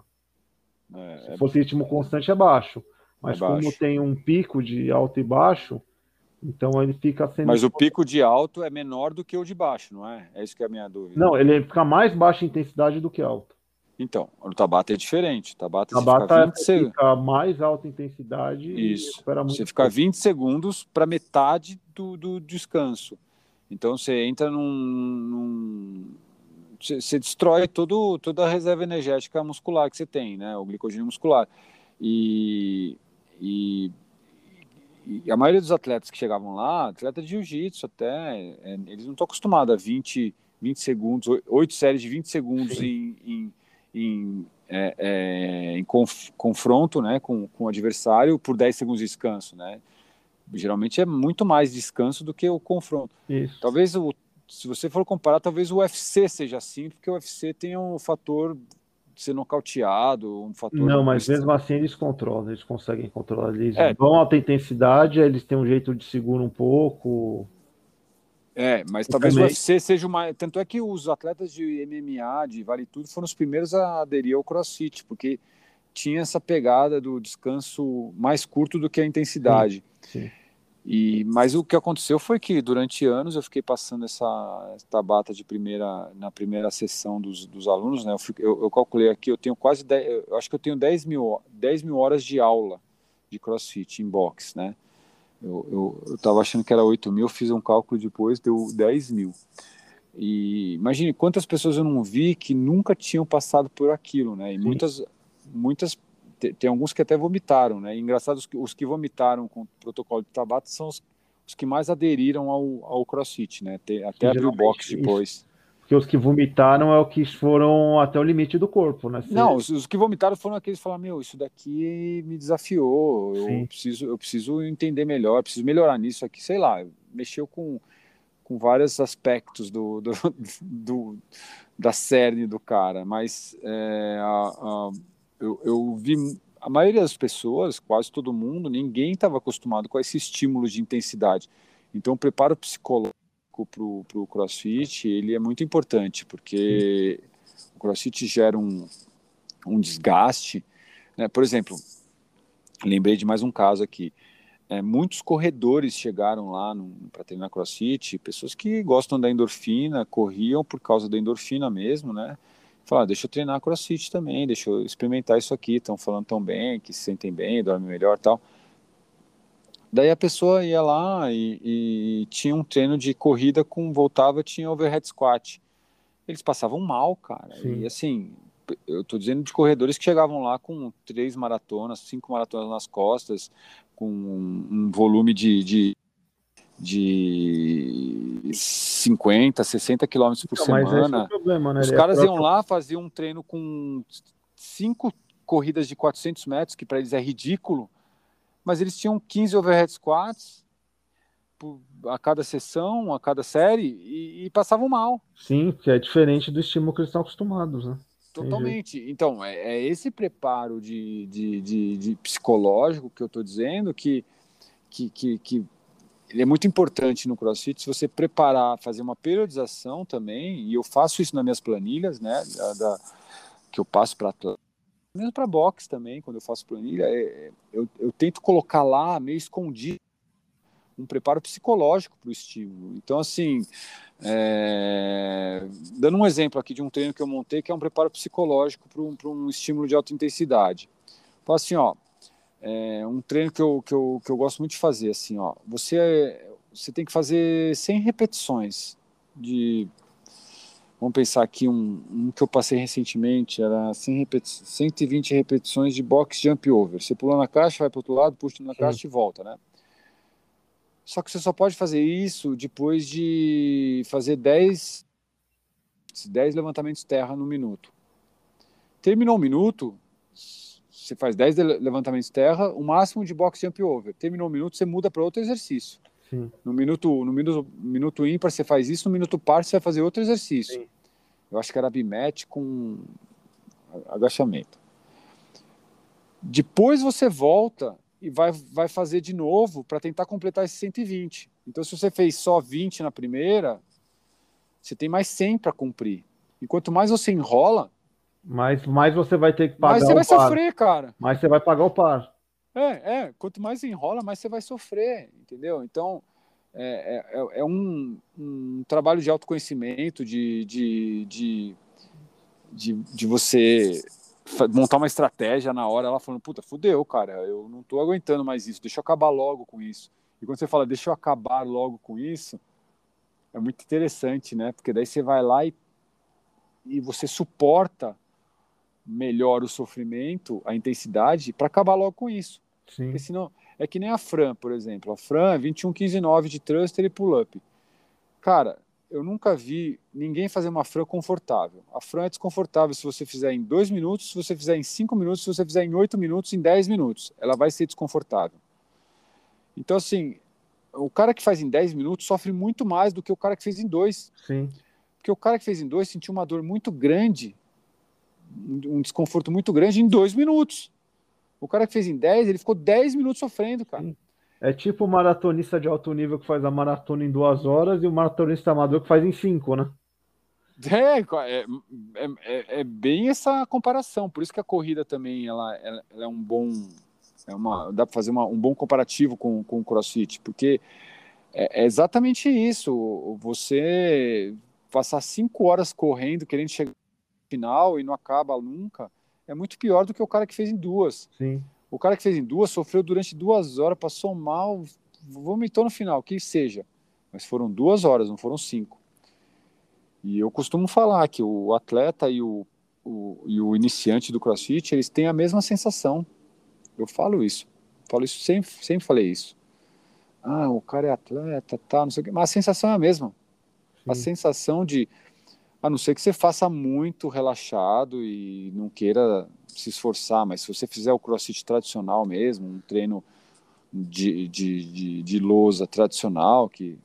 É, Se é... fosse ritmo constante, é baixo. Mas é baixo. Como tem um pico de alto e baixo, então ele fica sendo... Mas o pico de alto é menor do que o de baixo, não é? É isso que é a minha dúvida. Não, ele fica mais baixa em intensidade do que alto. Então, o Tabata é diferente. O Tabata, Tabata fica, vinte é, fica mais alta intensidade. Isso. E recupera muito. Você fica vinte segundos para metade do, do descanso. Então, você entra num, num, você destrói todo, toda a reserva energética muscular que você tem, né? O glicogênio muscular. E, e, e a maioria dos atletas que chegavam lá, atleta de jiu-jitsu até, é, eles não estão acostumados a vinte, vinte segundos, oito séries de vinte segundos em, em, em, é, é, em conf, confronto, né, com, com o adversário por dez segundos de descanso, né? Geralmente é muito mais descanso do que o confronto. Isso. Talvez, o, se você for comparar, talvez o U F C seja assim, porque o U F C tem um fator de ser nocauteado, um fator... Não, mas mesmo assim eles controlam, eles conseguem controlar. Eles é. vão a alta intensidade, eles têm um jeito de seguro um pouco... É, mas eu talvez também. O U F C seja uma... Tanto é que os atletas de M M A, de Vale Tudo, foram os primeiros a aderir ao CrossFit, porque tinha essa pegada do descanso mais curto do que a intensidade. Sim, sim. E, mas o que aconteceu foi que durante anos eu fiquei passando essa Tabata de primeira, na primeira sessão dos, dos alunos, né? Eu, eu, eu calculei aqui, eu tenho quase dez, eu acho que eu tenho dez mil horas de aula de CrossFit em box, né? Eu estava achando que era oito mil, fiz um cálculo depois, deu dez mil. E imagine quantas pessoas eu não vi que nunca tinham passado por aquilo, né? E sim. muitas, muitas tem, tem alguns que até vomitaram, né? E engraçado, os que, os que vomitaram com o protocolo de Tabata são os, os que mais aderiram ao, ao CrossFit, né? Até, até abrir o box depois. Isso. Porque os que vomitaram é o que foram até o limite do corpo, né? Se... Não, os, os que vomitaram foram aqueles que falaram, meu, isso daqui me desafiou, eu preciso, eu preciso entender melhor, preciso melhorar nisso aqui, sei lá, mexeu com, com vários aspectos do, do, do, da cerne do cara, mas é, a, a, eu, eu vi a maioria das pessoas, quase todo mundo, ninguém estava acostumado com esse estímulo de intensidade, então o preparo psicológico para o CrossFit, ele é muito importante, porque sim. o CrossFit gera um, um desgaste, né? Por exemplo, lembrei de mais um caso aqui, é, muitos corredores chegaram lá para treinar CrossFit, pessoas que gostam da endorfina, corriam por causa da endorfina mesmo, né? Falaram, deixa eu treinar CrossFit também, deixa eu experimentar isso aqui, estão falando tão bem, que se sentem bem, dormem melhor e tal. Daí a pessoa ia lá e, e tinha um treino de corrida, com voltava, tinha overhead squat. Eles passavam mal, cara. Sim. E assim, eu tô dizendo de corredores que chegavam lá com três maratonas, cinco maratonas nas costas, com um, um volume de, de, de cinquenta, sessenta quilômetros por então, semana. Mas esse é o problema, né? Os é caras própria... iam lá, faziam um treino com cinco corridas de quatrocentos metros, que para eles é ridículo. Mas eles tinham quinze overhead squats por, a cada sessão, a cada série, e, e passavam mal. Sim, que é diferente do estímulo que eles estão acostumados, né? Totalmente. Entendi. Então, é, é esse preparo de, de, de, de psicológico que eu estou dizendo, que, que, que, que ele é muito importante no CrossFit, se você preparar, fazer uma periodização também, e eu faço isso nas minhas planilhas, né, da, da, que eu passo para mesmo para boxe também, quando eu faço planilha, eu, eu tento colocar lá, meio escondido, um preparo psicológico para o estímulo. Então, assim, é... dando um exemplo aqui de um treino que eu montei, que é um preparo psicológico para um, para um estímulo de alta intensidade. Então, assim, ó, é um treino que eu, que, eu, que eu gosto muito de fazer, assim, ó, você, você tem que fazer cem repetições de... Vamos pensar aqui, um, um que eu passei recentemente, era cem repeti- cento e vinte repetições de box jump over. Você pulou na caixa, vai para o outro lado, puxa na caixa Sim. e volta, né? Só que você só pode fazer isso depois de fazer dez, dez levantamentos terra no minuto. Terminou um minuto, você faz dez levantamentos terra, o máximo de box jump over. Terminou um minuto, você muda para outro exercício. Sim. No minuto, no minuto, minuto ímpar você faz isso, no minuto par você vai fazer outro exercício. Sim. Eu acho que era bimete com agachamento. Depois você volta e vai, vai fazer de novo para tentar completar esse cento e vinte. Então, se você fez só vinte na primeira, você tem mais cem para cumprir. E quanto mais você enrola, mais, mais você vai ter que pagar o par. Mas você vai sofrer, cara. Mas você vai pagar o par. É, é, quanto mais enrola, mais você vai sofrer, entendeu? Então, é, é, é um, um trabalho de autoconhecimento, de, de, de, de, de você montar uma estratégia na hora, ela falando, puta, fudeu, cara, eu não tô aguentando mais isso, deixa eu acabar logo com isso. E quando você fala, deixa eu acabar logo com isso, é muito interessante, né? Porque daí você vai lá e e você suporta melhor o sofrimento, a intensidade, para acabar logo com isso. Sim. Porque senão, é que nem a Fran, por exemplo. A Fran é vinte e um, quinze, nove de thruster e pull-up. Cara, eu nunca vi ninguém fazer uma Fran confortável. A Fran é desconfortável se você fizer em dois minutos, se você fizer em cinco minutos, se você fizer em oito minutos, em dez minutos. Ela vai ser desconfortável. Então, assim, o cara que faz em dez minutos sofre muito mais do que o cara que fez em dois. Sim. Porque o cara que fez em dois sentiu uma dor muito grande, um desconforto muito grande em dois minutos. O cara que fez em dez, ele ficou dez minutos sofrendo, cara. Sim. É tipo o maratonista de alto nível que faz a maratona em duas horas e o maratonista amador que faz em cinco, né? É, é, é, é bem essa comparação. Por isso que a corrida também ela, ela, ela é um bom... É uma, dá para fazer uma, um bom comparativo com, com o CrossFit, porque é, é exatamente isso. Você passar cinco horas correndo, querendo chegar no final e não acaba nunca, é muito pior do que o cara que fez em duas. Sim. O cara que fez em duas sofreu durante duas horas, passou mal, vomitou no final, que seja. Mas foram duas horas, não foram cinco. E eu costumo falar que o atleta e o, o, e o iniciante do CrossFit, eles têm a mesma sensação. Eu falo isso, falo isso sempre, sempre falei isso. Ah, o cara é atleta, tá, não sei o quê. Mas a sensação é a mesma. Sim. A sensação de, a não ser que você faça muito relaxado e não queira se esforçar, mas se você fizer o CrossFit tradicional mesmo, um treino de, de, de, de lousa tradicional, que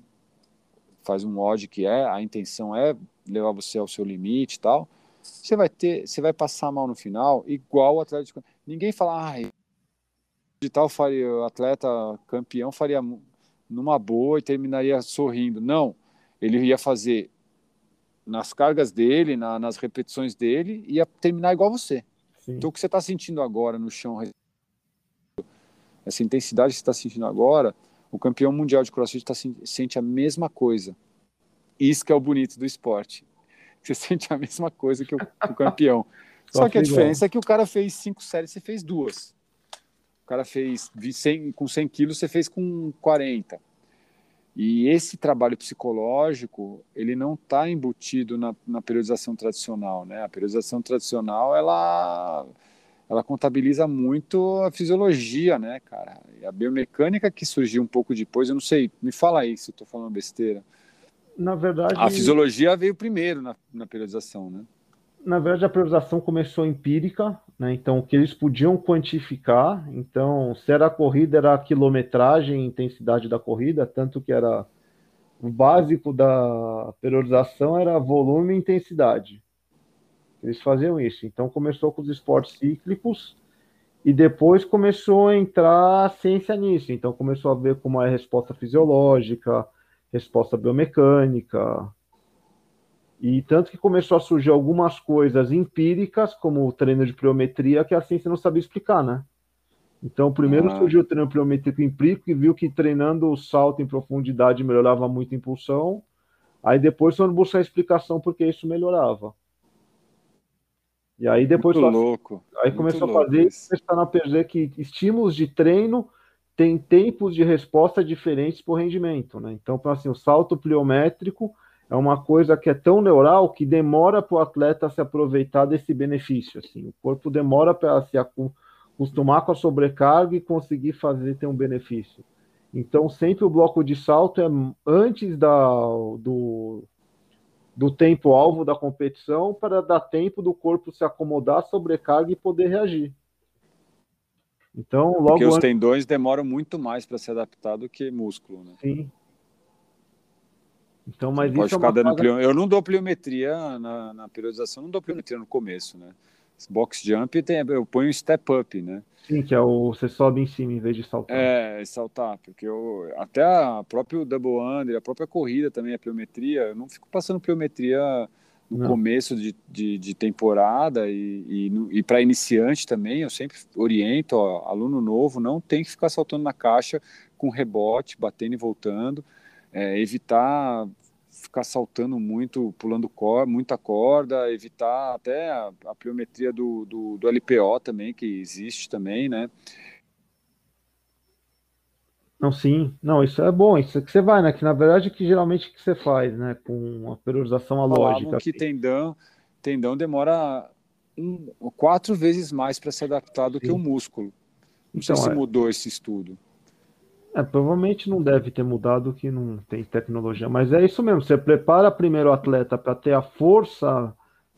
faz um odd que é, a intenção é levar você ao seu limite e tal, você vai ter, você vai passar mal no final, igual o atleta de... Ninguém fala, ah, de tal faria, o atleta campeão faria numa boa e terminaria sorrindo. Não, ele ia fazer nas cargas dele, na, nas repetições dele, ia terminar igual você. Sim. Então o que você está sentindo agora no chão, essa intensidade que você está sentindo agora, o campeão mundial de CrossFit tá, sente a mesma coisa. Isso que é o bonito do esporte. Você sente a mesma coisa que o, o campeão. Só que a diferença é que o cara fez cinco séries, você fez duas. O cara fez cem, com cem quilos, você fez com quarenta. E esse trabalho psicológico, ele não está embutido na, na periodização tradicional, né? A periodização tradicional, ela, ela contabiliza muito a fisiologia, né, cara? E a biomecânica que surgiu um pouco depois, eu não sei, me fala aí se eu estou falando besteira. Na verdade... A fisiologia veio primeiro na, na periodização, né? Na verdade, a priorização começou empírica, né? Então o que eles podiam quantificar, então se era a corrida, era a quilometragem, intensidade da corrida, tanto que era o básico da priorização era volume e intensidade. Eles faziam isso. Então começou com os esportes cíclicos e depois começou a entrar a ciência nisso. Então começou a ver como é a resposta fisiológica, resposta biomecânica... E tanto que começou a surgir algumas coisas empíricas, como o treino de pliometria, que a ciência não sabia explicar, né? Então, primeiro ah. surgiu o treino pliométrico empírico e viu que treinando o salto em profundidade melhorava muito a impulsão. Aí depois foram buscar a explicação porque isso melhorava. E aí depois... Muito só... louco. Aí muito começou louco a fazer isso. Começaram a perceber que estímulos de treino têm tempos de resposta diferentes por rendimento, né? Então, assim, o salto pliométrico... É uma coisa que é tão neural que demora para o atleta se aproveitar desse benefício. Assim. O corpo demora para se acostumar com a sobrecarga e conseguir fazer ter um benefício. Então, sempre o bloco de salto é antes da, do, do tempo-alvo da competição para dar tempo do corpo se acomodar à sobrecarga e poder reagir. Então, logo Porque os antes... tendões demoram muito mais para se adaptar do que músculo, né? Sim. Então, mas isso é uma coisa... plio... Eu não dou pliometria na, na periodização, não dou pliometria no começo, né? Esse box jump tem, eu ponho step up, né? Sim, que é o você sobe em cima em vez de saltar. É, saltar, porque eu até a própria double under, a própria corrida também, a pliometria, eu não fico passando pliometria no não. começo de, de, de temporada e, e, e para iniciante também, eu sempre oriento, ó, aluno novo não tem que ficar saltando na caixa com rebote, batendo e voltando. É, evitar ficar saltando muito, pulando cor, muita corda, evitar até a, a pliometria do, do, do L P O também, que existe também, né? Não, sim. Não, isso é bom, isso é que você vai, né? Que na verdade, que geralmente que você faz, né? Com a periodização, a lógica. Falavam que assim. tendão, tendão demora um, quatro vezes mais para se adaptar do Sim. que o músculo. Não então, sei se é. mudou esse estudo. É, provavelmente não deve ter mudado, que não tem tecnologia, mas é isso mesmo, você prepara primeiro o atleta para ter a força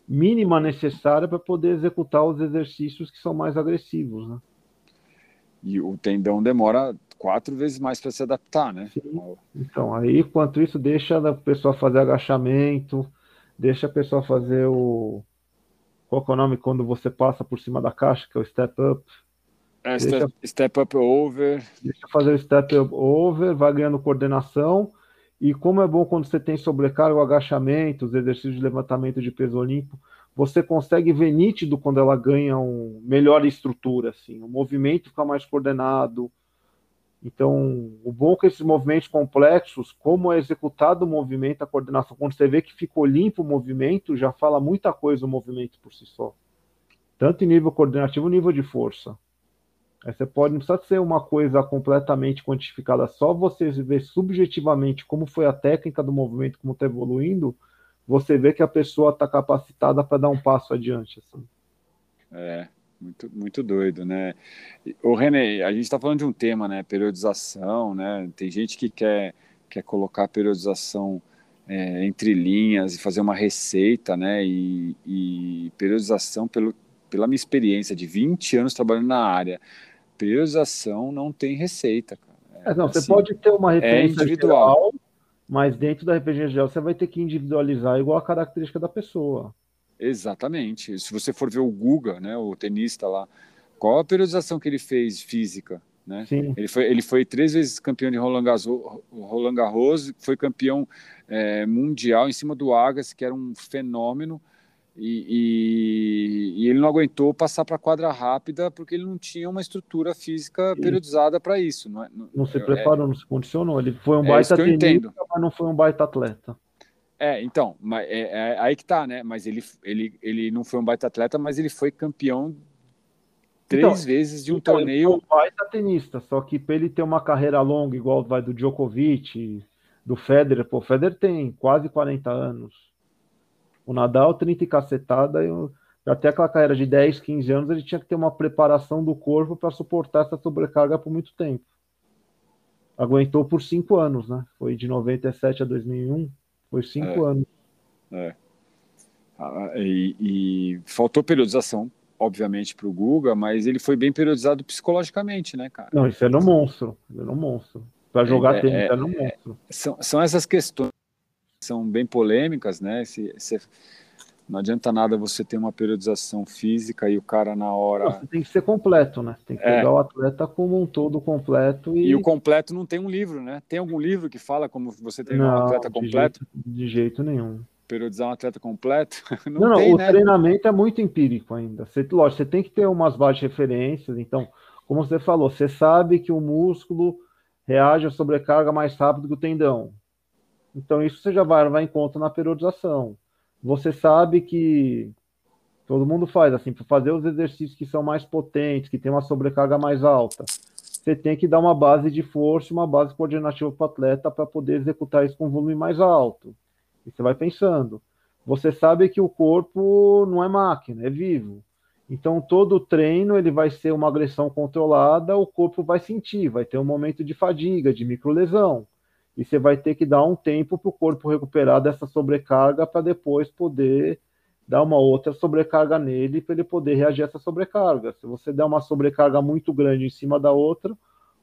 mínima necessária para poder executar os exercícios que são mais agressivos, né? E o tendão demora quatro vezes mais para se adaptar, né? Sim. Então, aí, enquanto isso, deixa a pessoa fazer agachamento, deixa a pessoa fazer o... Qual é o nome quando você passa por cima da caixa, que é o step up? É, deixa... Step up over. Deixa fazer o step up over, vai ganhando coordenação. E como é bom quando você tem sobrecarga, o agachamento, os exercícios de levantamento de peso olímpico, você consegue ver nítido quando ela ganha um melhor estrutura, assim, o movimento fica mais coordenado. Então, o bom é que esses movimentos complexos, como é executado o movimento, a coordenação, quando você vê que ficou limpo o movimento, já fala muita coisa o movimento por si só. Tanto em nível coordenativo, nível de força. Aí você pode, não precisa ser uma coisa completamente quantificada, só você ver subjetivamente como foi a técnica do movimento, como está evoluindo, você vê que a pessoa está capacitada para dar um passo adiante. Assim. É, muito, muito doido, né? Ô, René, a gente está falando de um tema, né? Periodização, né? Tem gente que quer, quer colocar a periodização é, entre linhas e fazer uma receita, né? E, e periodização, pelo, pela minha experiência de vinte anos trabalhando na área, periodização não tem receita, cara. É, é, não, assim, você pode ter uma referência é individual, geral, mas dentro da referência geral você vai ter que individualizar igual a característica da pessoa. Exatamente. Se você for ver o Guga, né, o tenista lá, qual a periodização que ele fez física, né? Sim. Ele foi, ele foi três vezes campeão de Roland Garros, Roland Garros foi campeão é, mundial em cima do Agassi, que era um fenômeno. E, e, e ele não aguentou passar para a quadra rápida porque ele não tinha uma estrutura física periodizada para isso. Não, é, não, não se preparou, é, não se condicionou. Ele foi um é baita tenista, mas não foi um baita atleta. É, então, mas é, é, aí que tá, né? Mas ele, ele, ele não foi um baita atleta, mas ele foi campeão três então, vezes de um então, torneio. Ele foi um baita tenista, só que para ele ter uma carreira longa, igual vai do Djokovic, do Federer, pô, o Federer tem quase quarenta anos. O Nadal, trinta e cacetada, eu, até aquela carreira de dez, quinze anos, ele tinha que ter uma preparação do corpo para suportar essa sobrecarga por muito tempo. Aguentou por cinco anos, né? Foi de noventa e sete a dois mil e um, foi cinco é. anos. É. Ah, e, e faltou periodização, obviamente, para o Guga, mas ele foi bem periodizado psicologicamente, né, cara? Não, isso é no monstro, é no monstro. Para jogar é, tênis, é, é no monstro. É, são, são essas questões são bem polêmicas, né? Se, se, não adianta nada você ter uma periodização física e o cara na hora... Você tem que ser completo, né? Tem que pegar é. o atleta como um todo completo. E... e o completo não tem um livro, né? Tem algum livro que fala como você tem não, um atleta completo? De jeito, de jeito nenhum. Periodizar um atleta completo? Não, não, tem, não o né? treinamento é muito empírico ainda. Você, lógico, você tem que ter umas bases de referências. Então, como você falou, você sabe que o músculo reage à sobrecarga mais rápido que o tendão. Então, isso você já vai, vai em conta na periodização. Você sabe que todo mundo faz, assim, para fazer os exercícios que são mais potentes, que tem uma sobrecarga mais alta, você tem que dar uma base de força, uma base coordenativa para o atleta para poder executar isso com um volume mais alto. E você vai pensando. Você sabe que o corpo não é máquina, é vivo. Então, todo treino ele vai ser uma agressão controlada, o corpo vai sentir, vai ter um momento de fadiga, de microlesão. E você vai ter que dar um tempo para o corpo recuperar dessa sobrecarga para depois poder dar uma outra sobrecarga nele para ele poder reagir a essa sobrecarga. Se você der uma sobrecarga muito grande em cima da outra,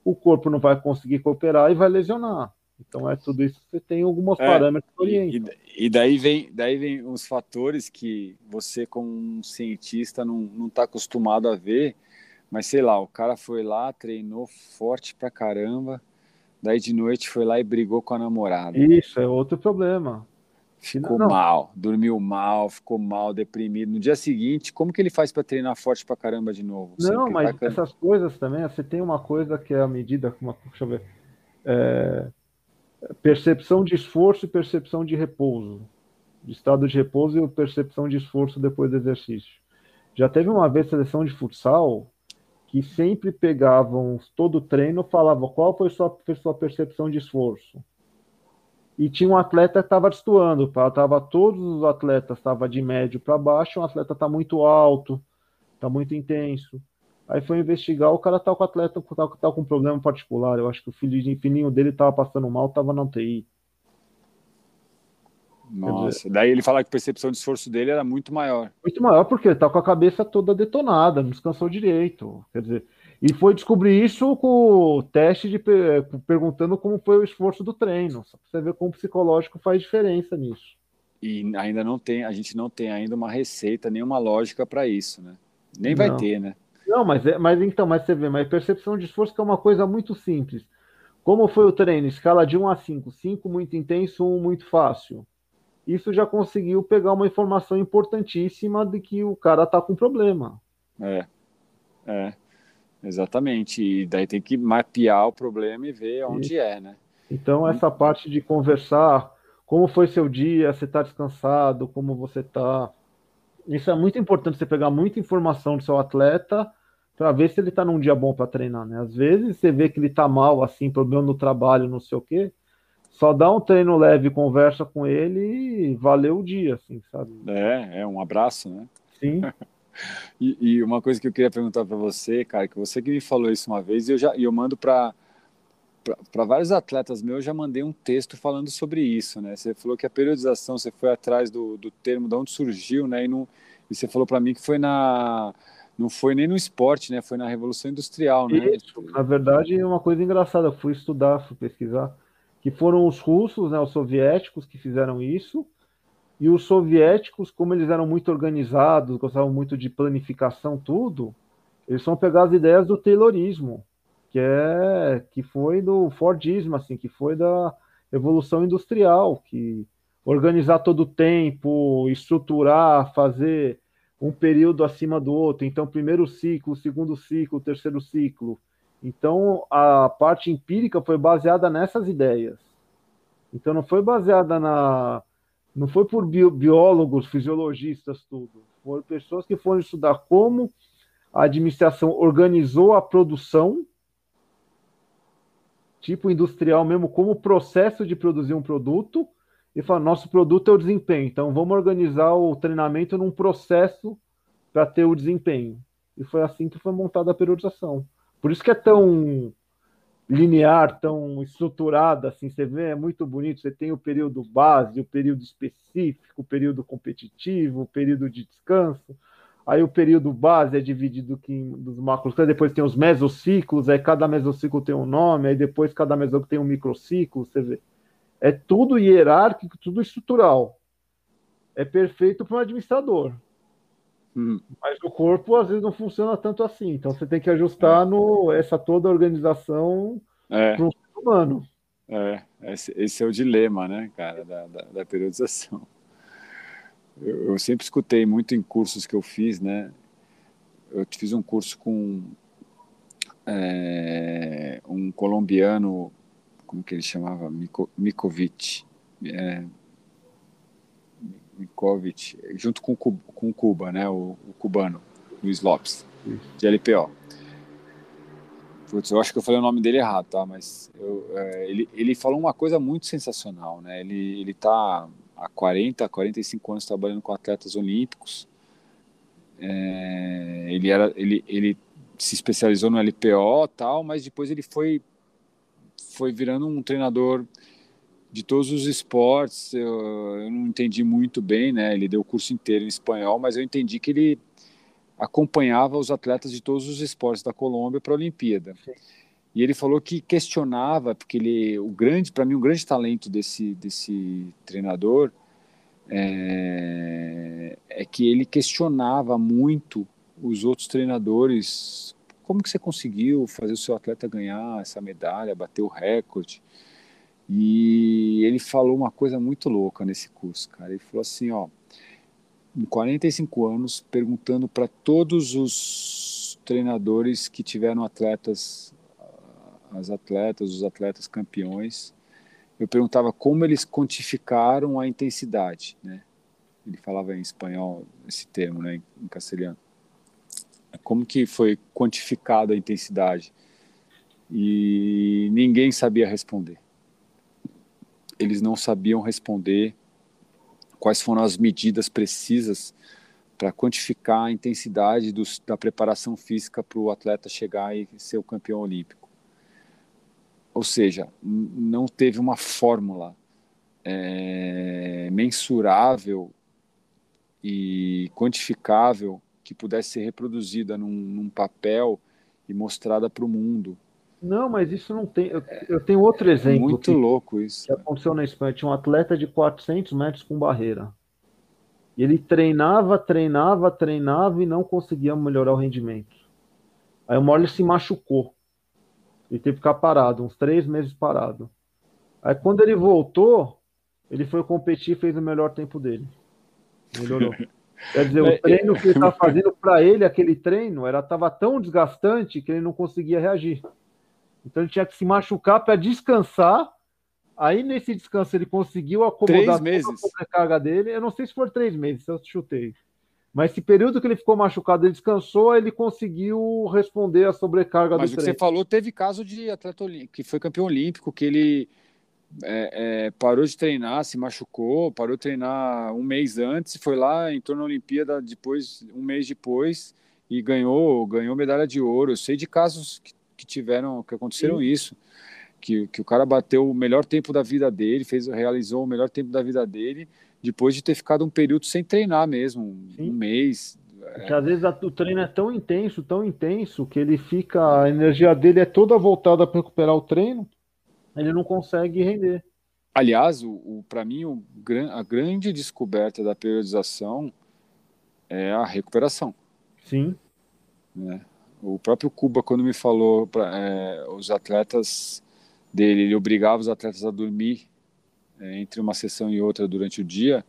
o corpo não vai conseguir cooperar e vai lesionar. Então é tudo isso, você tem alguns é, parâmetros que orientam. E, e daí vem, daí vem uns fatores que você, como um cientista, não está acostumado a ver, mas sei lá, o cara foi lá, treinou forte pra caramba, daí de noite foi lá e brigou com a namorada. Isso, é outro problema. Ficou não, não. mal, dormiu mal, ficou mal, deprimido. No dia seguinte, como que ele faz para treinar forte pra caramba de novo? Não, sempre mas bacana. Essas coisas também, você tem uma coisa que é a medida, uma, deixa eu ver, é, percepção de esforço e percepção de repouso. De estado de repouso e percepção de esforço depois do exercício. Já teve uma vez seleção de futsal... que sempre pegavam todo o treino, falavam qual foi a sua, sua percepção de esforço. e tinha um atleta que estava destoando, tava, todos os atletas estavam de médio para baixo, um atleta está muito alto, está muito intenso. Aí foi investigar, o cara tá com o atleta, tá, tá com um problema particular. Eu acho que o filhinho dele tava passando mal, tava na U T I. Nossa, dizer, daí ele fala que a percepção de esforço dele era muito maior. Muito maior, porque ele tá com a cabeça toda detonada, não descansou direito. Quer dizer, e foi descobrir isso com o teste de perguntando como foi o esforço do treino. Só pra você ver como o psicológico faz diferença nisso. E ainda não tem, a gente não tem ainda uma receita, nenhuma lógica para isso, né? Nem vai não. ter, né? Não, mas, é, mas então, mas você vê, mas percepção de esforço que é uma coisa muito simples. Como foi o treino? Escala de um a cinco. cinco muito intenso, um muito fácil. Isso já conseguiu pegar uma informação importantíssima de que o cara tá com problema. É, é, exatamente. E daí tem que mapear o problema e ver onde Isso. é, né? Então, essa parte de conversar, como foi seu dia, você tá descansado, como você tá... Isso é muito importante, você pegar muita informação do seu atleta para ver se ele está num dia bom para treinar, né? Às vezes você vê que ele está mal, assim, problema no trabalho, não sei o quê, só dá um treino leve, conversa com ele e valeu o dia, assim, sabe? É, é um abraço, né? Sim. e, e uma coisa que eu queria perguntar para você, cara, que você que me falou isso uma vez, e eu, já, eu mando para vários atletas meus, eu já mandei um texto falando sobre isso, né? Você falou que a periodização, você foi atrás do, do termo, de onde surgiu, né? E, não, e você falou para mim que foi na... Não foi nem no esporte, né? Foi na Revolução Industrial, né? Isso, na verdade, é uma coisa engraçada. Eu fui estudar, fui pesquisar, que foram os russos, né? Os soviéticos que fizeram isso. E os soviéticos, como eles eram muito organizados, gostavam muito de planificação, tudo, eles vão pegar as ideias do taylorismo, que, é, que foi do Fordismo, assim, que foi da Revolução Industrial, que organizar todo o tempo, estruturar, fazer... um período acima do outro, então primeiro ciclo, segundo ciclo, terceiro ciclo. Então a parte empírica foi baseada nessas ideias. Então não foi baseada na... não foi por biólogos, fisiologistas, tudo. Foram pessoas que foram estudar como a administração organizou a produção, tipo industrial mesmo, como o processo de produzir um produto, e fala, nosso produto é o desempenho, então vamos organizar o treinamento num processo para ter o desempenho. E foi assim que foi montada a periodização. Por isso que é tão linear, tão estruturada, assim, você vê, é muito bonito, você tem o período base, o período específico, o período competitivo, o período de descanso, aí o período base é dividido em, dos macros, depois tem os mesociclos, aí cada mesociclo tem um nome, aí depois cada mesociclo tem um microciclo, você vê. É tudo hierárquico, tudo estrutural. É perfeito para um administrador. Hum. Mas o corpo, às vezes, não funciona tanto assim. Então, você tem que ajustar no, essa toda a organização é. para um ser humano. É. Esse, esse é o dilema, né, cara, da, da, da periodização. Eu, eu sempre escutei muito em cursos que eu fiz, né? Eu fiz um curso com é, um colombiano... como que ele chamava, Miko, Mikovic, é, Mikovic, junto com, com Cuba, né, o, o cubano, Luiz Lopes, de L P O. Putz, eu acho que eu falei o nome dele errado, tá, mas eu, é, ele, ele falou uma coisa muito sensacional, né, ele, ele tá há quarenta, quarenta e cinco anos trabalhando com atletas olímpicos, é, ele, era, ele, ele se especializou no L P O tal, mas depois ele foi foi virando um treinador de todos os esportes. Eu, eu não entendi muito bem, né, ele deu o curso inteiro em espanhol, mas eu entendi que ele acompanhava os atletas de todos os esportes da Colômbia para a Olimpíada. Sim. E ele falou que questionava, porque ele, o grande, para mim, o grande talento desse, desse treinador é, é que ele questionava muito os outros treinadores. Como que você conseguiu fazer o seu atleta ganhar essa medalha, bater o recorde? E ele falou uma coisa muito louca nesse curso, cara. Ele falou assim, ó, em quarenta e cinco anos, perguntando para todos os treinadores que tiveram atletas, as atletas, os atletas campeões, eu perguntava como eles quantificaram a intensidade, né? Ele falava em espanhol esse termo, né, em castelhano. Como que foi quantificada a intensidade? E ninguém sabia responder. eles não sabiam responder quais foram as medidas precisas para quantificar a intensidade dos, da preparação física para o atleta chegar e ser o campeão olímpico. Ou seja, não teve uma fórmula é, mensurável e quantificável que pudesse ser reproduzida num, num papel e mostrada para o mundo. Não, mas isso não tem... Eu, eu tenho outro exemplo. É muito que, louco isso. Que aconteceu na Espanha. Tinha um atleta de quatrocentos metros com barreira. E ele treinava, treinava, treinava e não conseguia melhorar o rendimento. Aí uma hora ele se machucou. Ele teve que ficar parado, uns três meses parado. Aí quando ele voltou, ele foi competir e fez o melhor tempo dele. Melhorou. Quer dizer, o treino que ele estava fazendo para ele, aquele treino, estava tão desgastante que ele não conseguia reagir. Então ele tinha que se machucar para descansar. Aí nesse descanso ele conseguiu acomodar toda a carga dele. Eu não sei se for três meses, eu chutei. Mas esse período que ele ficou machucado, ele descansou, ele conseguiu responder à sobrecarga do treino. Mas o que você falou, teve caso de atleta olímpico, que foi campeão olímpico, que ele é, é, parou de treinar, se machucou, parou de treinar um mês antes, foi lá, entrou na Olimpíada depois, um mês depois, e ganhou, ganhou medalha de ouro. Eu sei de casos que, que tiveram, que aconteceram. Sim. Isso. Que, que o cara bateu o melhor tempo da vida dele, fez, realizou o melhor tempo da vida dele, depois de ter ficado um período sem treinar mesmo, Sim. um mês. Porque é... às vezes a, o treino é tão intenso, tão intenso, que ele fica, a energia dele é toda voltada para recuperar o treino, ele não consegue render. Aliás, o, o, para mim, o, a grande descoberta da periodização é a recuperação. Sim. Né? O próprio Cuba, quando me falou, pra, é, os atletas dele, ele obrigava os atletas a dormir entre uma sessão e outra durante o dia.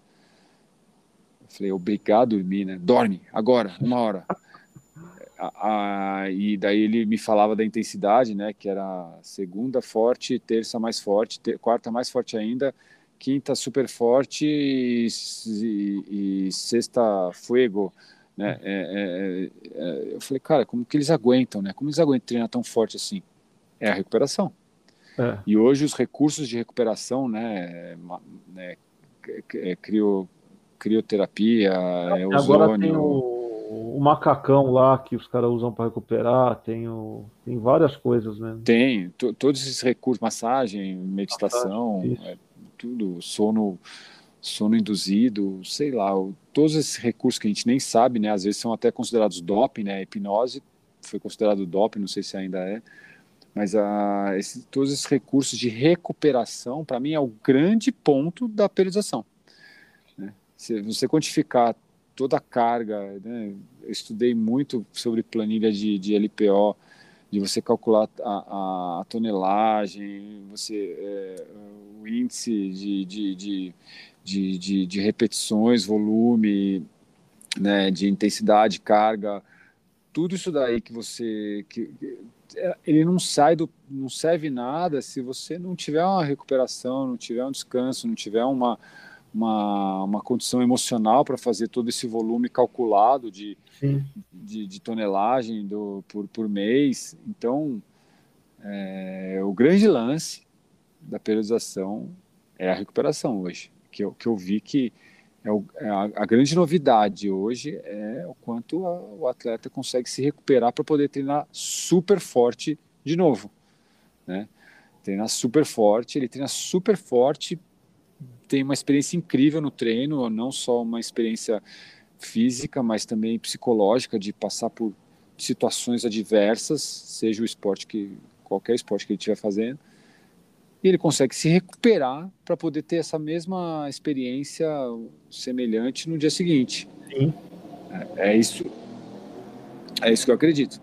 Eu falei, obrigado a dormir, né? Dorme, agora, uma hora. a, a, e daí ele me falava da intensidade, né? Que era segunda forte, terça mais forte, ter, quarta mais forte ainda, quinta super forte e, e, e sexta fuego, né? É, é, é, eu falei, cara, como que eles aguentam, né? Como eles aguentam treinar tão forte assim? É a recuperação. É. E hoje os recursos de recuperação, né, né crio, crioterapia, é, agora ozônio. Tem o, o macacão lá que os caras usam para recuperar, tem, o, tem várias coisas, né? Tem, t- todos esses recursos, massagem, meditação, é, tudo, sono, sono induzido, sei lá, o, todos esses recursos que a gente nem sabe, né, às vezes são até considerados doping, né, hipnose foi considerado doping, não sei se ainda é. Mas a, esse, todos esses recursos de recuperação, para mim, é o grande ponto da periodização. Né? Se você quantificar toda a carga, né? Eu estudei muito sobre planilha de, de L P O, de você calcular a, a, a tonelagem, você, é, o índice de, de, de, de, de, de repetições, volume, né? De intensidade, carga, tudo isso daí que você... Que, ele não sai do, não serve nada se você não tiver uma recuperação, não tiver um descanso, não tiver uma, uma, uma condição emocional para fazer todo esse volume calculado de, de, de tonelagem do, por, por mês. Então, é, o grande lance da periodização é a recuperação hoje, que eu, que eu vi que é o, a, a grande novidade hoje é o quanto a, o atleta consegue se recuperar para poder treinar super forte de novo, né? Treinar super forte, ele treina super forte, tem uma experiência incrível no treino, não só uma experiência física, mas também psicológica, de passar por situações adversas, seja o esporte que, qualquer esporte que ele estiver fazendo, e ele consegue se recuperar para poder ter essa mesma experiência semelhante no dia seguinte. Sim. É, é isso. É isso que eu acredito.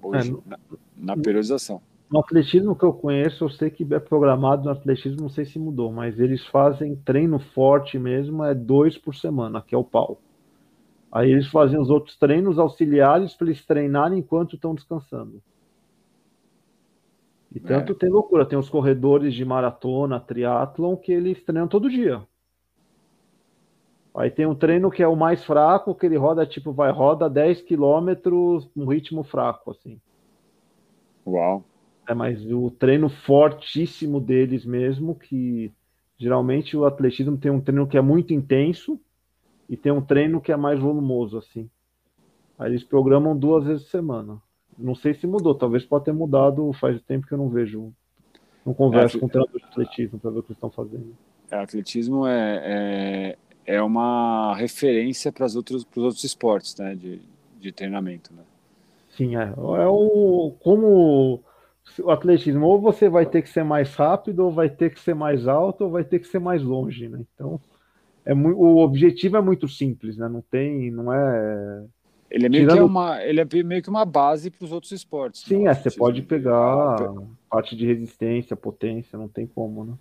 Hoje, é, no, na, na periodização. No atletismo que eu conheço, eu sei que é programado no atletismo, não sei se mudou, mas eles fazem treino forte mesmo, é dois por semana, que é o pau. Aí eles fazem os outros treinos auxiliares para eles treinarem enquanto estão descansando. E tanto é. Tem loucura, tem os corredores de maratona, triatlon, que eles treinam todo dia. Aí tem um treino que é o mais fraco, que ele roda, tipo, vai, roda dez quilômetros, um ritmo fraco, assim. Uau! É, mas o treino fortíssimo deles mesmo, que Geralmente o atletismo tem um treino que é muito intenso e tem um treino que é mais volumoso, assim. Aí eles programam duas vezes por semana. Não sei se mudou, talvez pode ter mudado, faz tempo que eu não vejo, não converso é, com treinadores de atletismo para ver o que eles estão fazendo. É, atletismo é, é, é uma referência para os outros, para os outros esportes, né, de, de treinamento, né? Sim, é. É o, como o atletismo, ou você vai ter que ser mais rápido, ou vai ter que ser mais alto, ou vai ter que ser mais longe, né? Então, é muito, o objetivo é muito simples, né? Não tem, não é... Ele é meio, Tirando... que, é uma, ele é meio que uma base para os outros esportes. Sim, né? É, você pode pegar parte de resistência, potência, não tem como, né?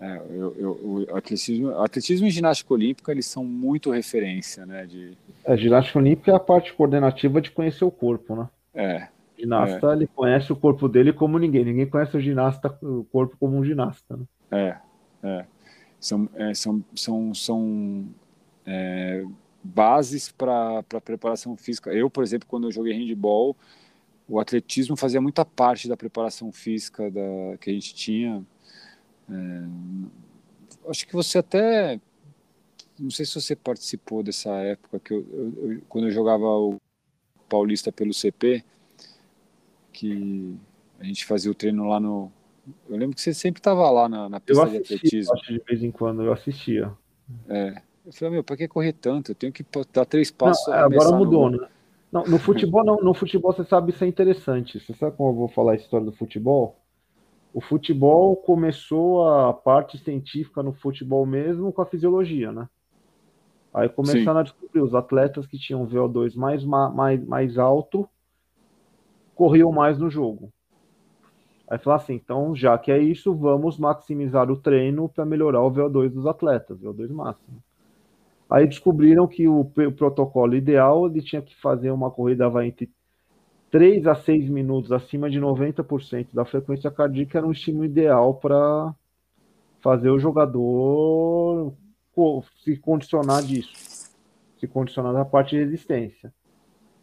É, eu, eu, o atletismo, atletismo e ginástica olímpica, eles são muito referência, né? De... É, ginástica olímpica é a parte coordenativa de conhecer o corpo, né? É. O ginasta, é. ele conhece o corpo dele como ninguém. Ninguém conhece o ginasta, o corpo como um ginasta, né? É, é. São... É, são, são, são é... bases para preparação física. Eu, por exemplo, quando eu joguei handball, o atletismo fazia muita parte da preparação física da, que a gente tinha. É, acho que você até... Não sei se você participou dessa época, que eu, eu, eu, quando eu jogava o Paulista pelo C P, que a gente fazia o treino lá no... Eu lembro que você sempre estava lá na, na pista de atletismo. Eu assistia, de vez em quando eu assistia. É. Eu falei, meu, pra que correr tanto? Eu tenho que dar três passos. Não, agora mudou, no... né? Não, no futebol, não, no futebol, você sabe, isso é interessante. Você sabe como eu vou falar a história do futebol? O futebol começou a parte científica no futebol mesmo com a fisiologia, né? Aí começaram Sim. a descobrir os atletas que tinham V O dois mais, mais, mais alto corriam mais no jogo. Aí falar assim, então, já que é isso, vamos maximizar o treino para melhorar o V O dois dos atletas, V O dois máximo. Aí descobriram que o protocolo ideal, ele tinha que fazer uma corrida vai entre três a seis minutos acima de noventa por cento da frequência cardíaca, era um estímulo ideal para fazer o jogador se condicionar disso, se condicionar da parte de resistência.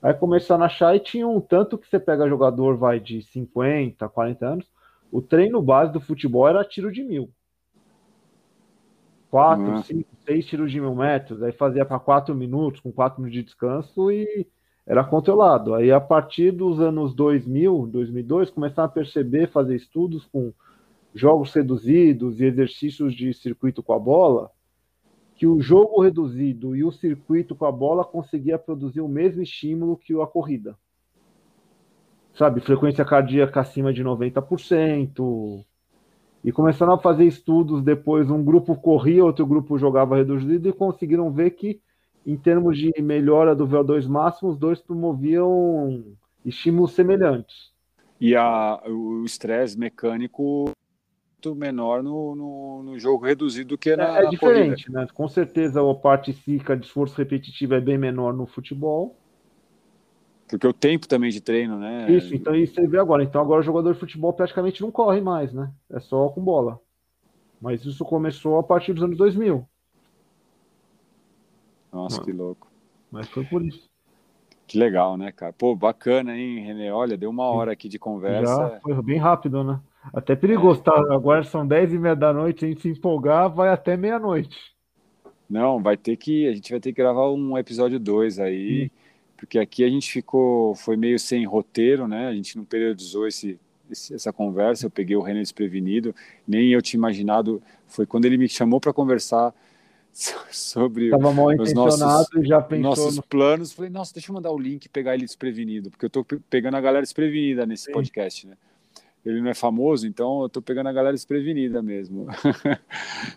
Aí começaram a achar, e tinha um tanto que você pega jogador vai de cinquenta, quarenta anos, o treino base do futebol era tiro de mil. Quatro, cinco, seis tiros de mil metros, aí fazia para quatro minutos, com quatro minutos de descanso, e era controlado. Aí a partir dos anos dois mil, dois mil e dois, começaram a perceber, fazer estudos com jogos reduzidos e exercícios de circuito com a bola, que o jogo reduzido e o circuito com a bola conseguia produzir o mesmo estímulo que a corrida. Sabe, frequência cardíaca acima de noventa por cento... E começaram a fazer estudos depois, um grupo corria, outro grupo jogava reduzido, e conseguiram ver que, em termos de melhora do V O dois máximo, os dois promoviam estímulos semelhantes. E a, o estresse mecânico muito menor no, no, no jogo reduzido do que na, é, é na corrida. É diferente, né? Com certeza a parte física de esforço repetitivo é bem menor no futebol. Porque o tempo também de treino, né? Isso, então isso você vê agora. Então agora o jogador de futebol praticamente não corre mais, né? É só com bola. Mas isso começou a partir dos anos dois mil. Nossa, mano, que louco. Mas foi por isso. Que legal, né, cara? Pô, bacana, hein, René? Olha, deu uma hora aqui de conversa. Já foi bem rápido, né? Até perigoso, tá? Agora são dez e meia da noite, a gente se empolgar, vai até meia-noite. Não, vai ter que... A gente vai ter que gravar um episódio dois aí... Hum. Porque aqui a gente ficou, foi meio sem roteiro, né? A gente não periodizou esse, esse, essa conversa, eu peguei o René desprevenido, nem eu tinha imaginado, foi quando ele me chamou para conversar sobre os nossos, já pensou nossos no... planos, falei, nossa, deixa eu mandar o link e pegar ele desprevenido, porque eu tô pegando a galera desprevenida nesse Sim. podcast, né? Ele não é famoso, então eu tô pegando a galera desprevenida mesmo.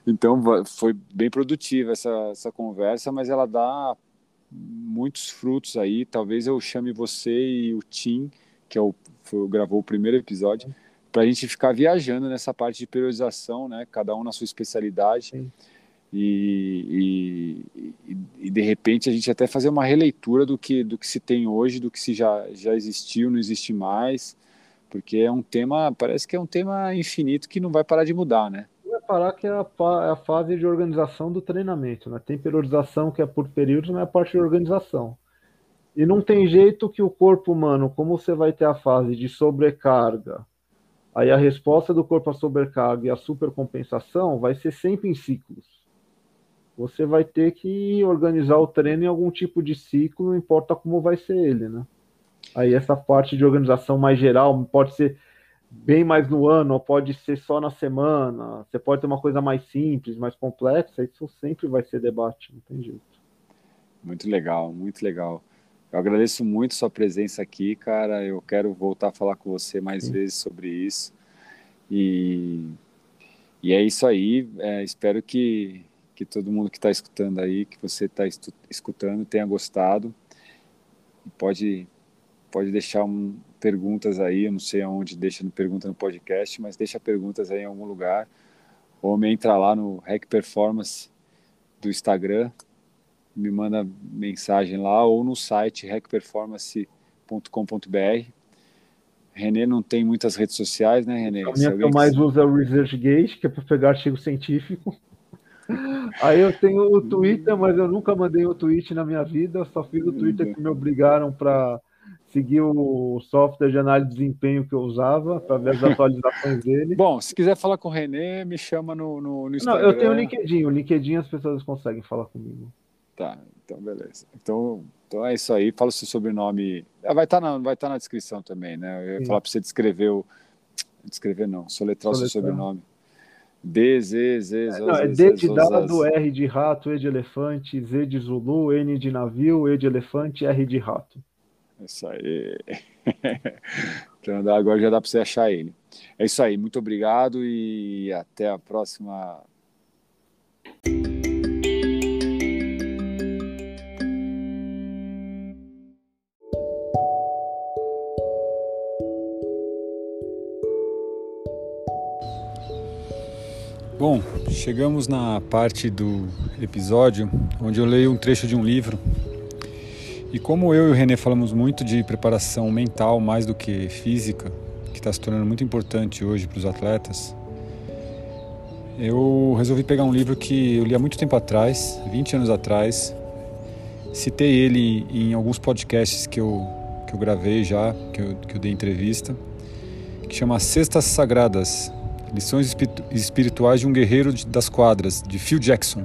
Então foi bem produtiva essa, essa conversa, mas ela dá... muitos frutos aí, talvez eu chame você e o Tim, que é o, foi, gravou o primeiro episódio, para a gente ficar viajando nessa parte de periodização, né? Cada um na sua especialidade e, e, e de repente a gente até fazer uma releitura do que, do que se tem hoje, do que se já, já existiu, não existe mais, porque é um tema, parece que é um tema infinito que não vai parar de mudar, né? Parar que é a, é a fase de organização do treinamento, né? Tem periodização que é por períodos, mas é a parte de organização. E não tem jeito que o corpo humano, como você vai ter a fase de sobrecarga, Aí a resposta do corpo à sobrecarga e à supercompensação vai ser sempre em ciclos. Você vai ter que organizar o treino em algum tipo de ciclo, não importa como vai ser ele, né? Aí essa parte de organização mais geral pode ser bem mais no ano, ou pode ser só na semana, você pode ter uma coisa mais simples, mais complexa, isso sempre vai ser debate, não tem jeito. Muito legal, muito legal. Eu agradeço muito sua presença aqui, cara, eu quero voltar a falar com você mais Sim. vezes sobre isso, e, e é isso aí, é, espero que, que todo mundo que está escutando aí, que você está escutando, tenha gostado, e pode... Pode deixar um, perguntas aí, eu não sei aonde deixa no pergunta no podcast, mas deixa perguntas aí em algum lugar, ou me entra lá no Rec Performance do Instagram, me manda mensagem lá, ou no site rec performance ponto com ponto b r. René não tem muitas redes sociais, né, René? A minha que eu mais uso é o ResearchGate, que é para pegar artigo científico. Aí eu tenho o Twitter, mas eu nunca mandei o tweet na minha vida, só fiz o Twitter que me obrigaram para... Segui o software de análise de desempenho que eu usava para ver as atualizações dele. Bom, se quiser falar com o René, me chama no, no, no Instagram. Não, eu tenho o LinkedIn. O LinkedIn as pessoas conseguem falar comigo. Tá, então beleza. Então, então é isso aí. Fala o seu sobrenome. Vai estar tá na, vai tá na descrição também, né? Eu ia Sim. falar para você descrever o... Descrever não, soletrar o seu sobrenome. D, Z, Z, Z, não, é D de dado, R de rato, E de elefante, Z de Zulu, N de navio, E de elefante, R de rato. Isso aí. Então agora já dá para você achar ele. É isso aí, muito obrigado e até a próxima. Bom, chegamos na parte do episódio onde eu leio um trecho de um livro. E como eu e o René falamos muito de preparação mental mais do que física, que está se tornando muito importante hoje para os atletas, eu resolvi pegar um livro que eu li há muito tempo atrás, vinte anos atrás. Citei ele em alguns podcasts que eu, que eu gravei já, que eu, que eu dei entrevista, que chama Cestas Sagradas, Lições Espirituais de um Guerreiro das Quadras, de Phil Jackson.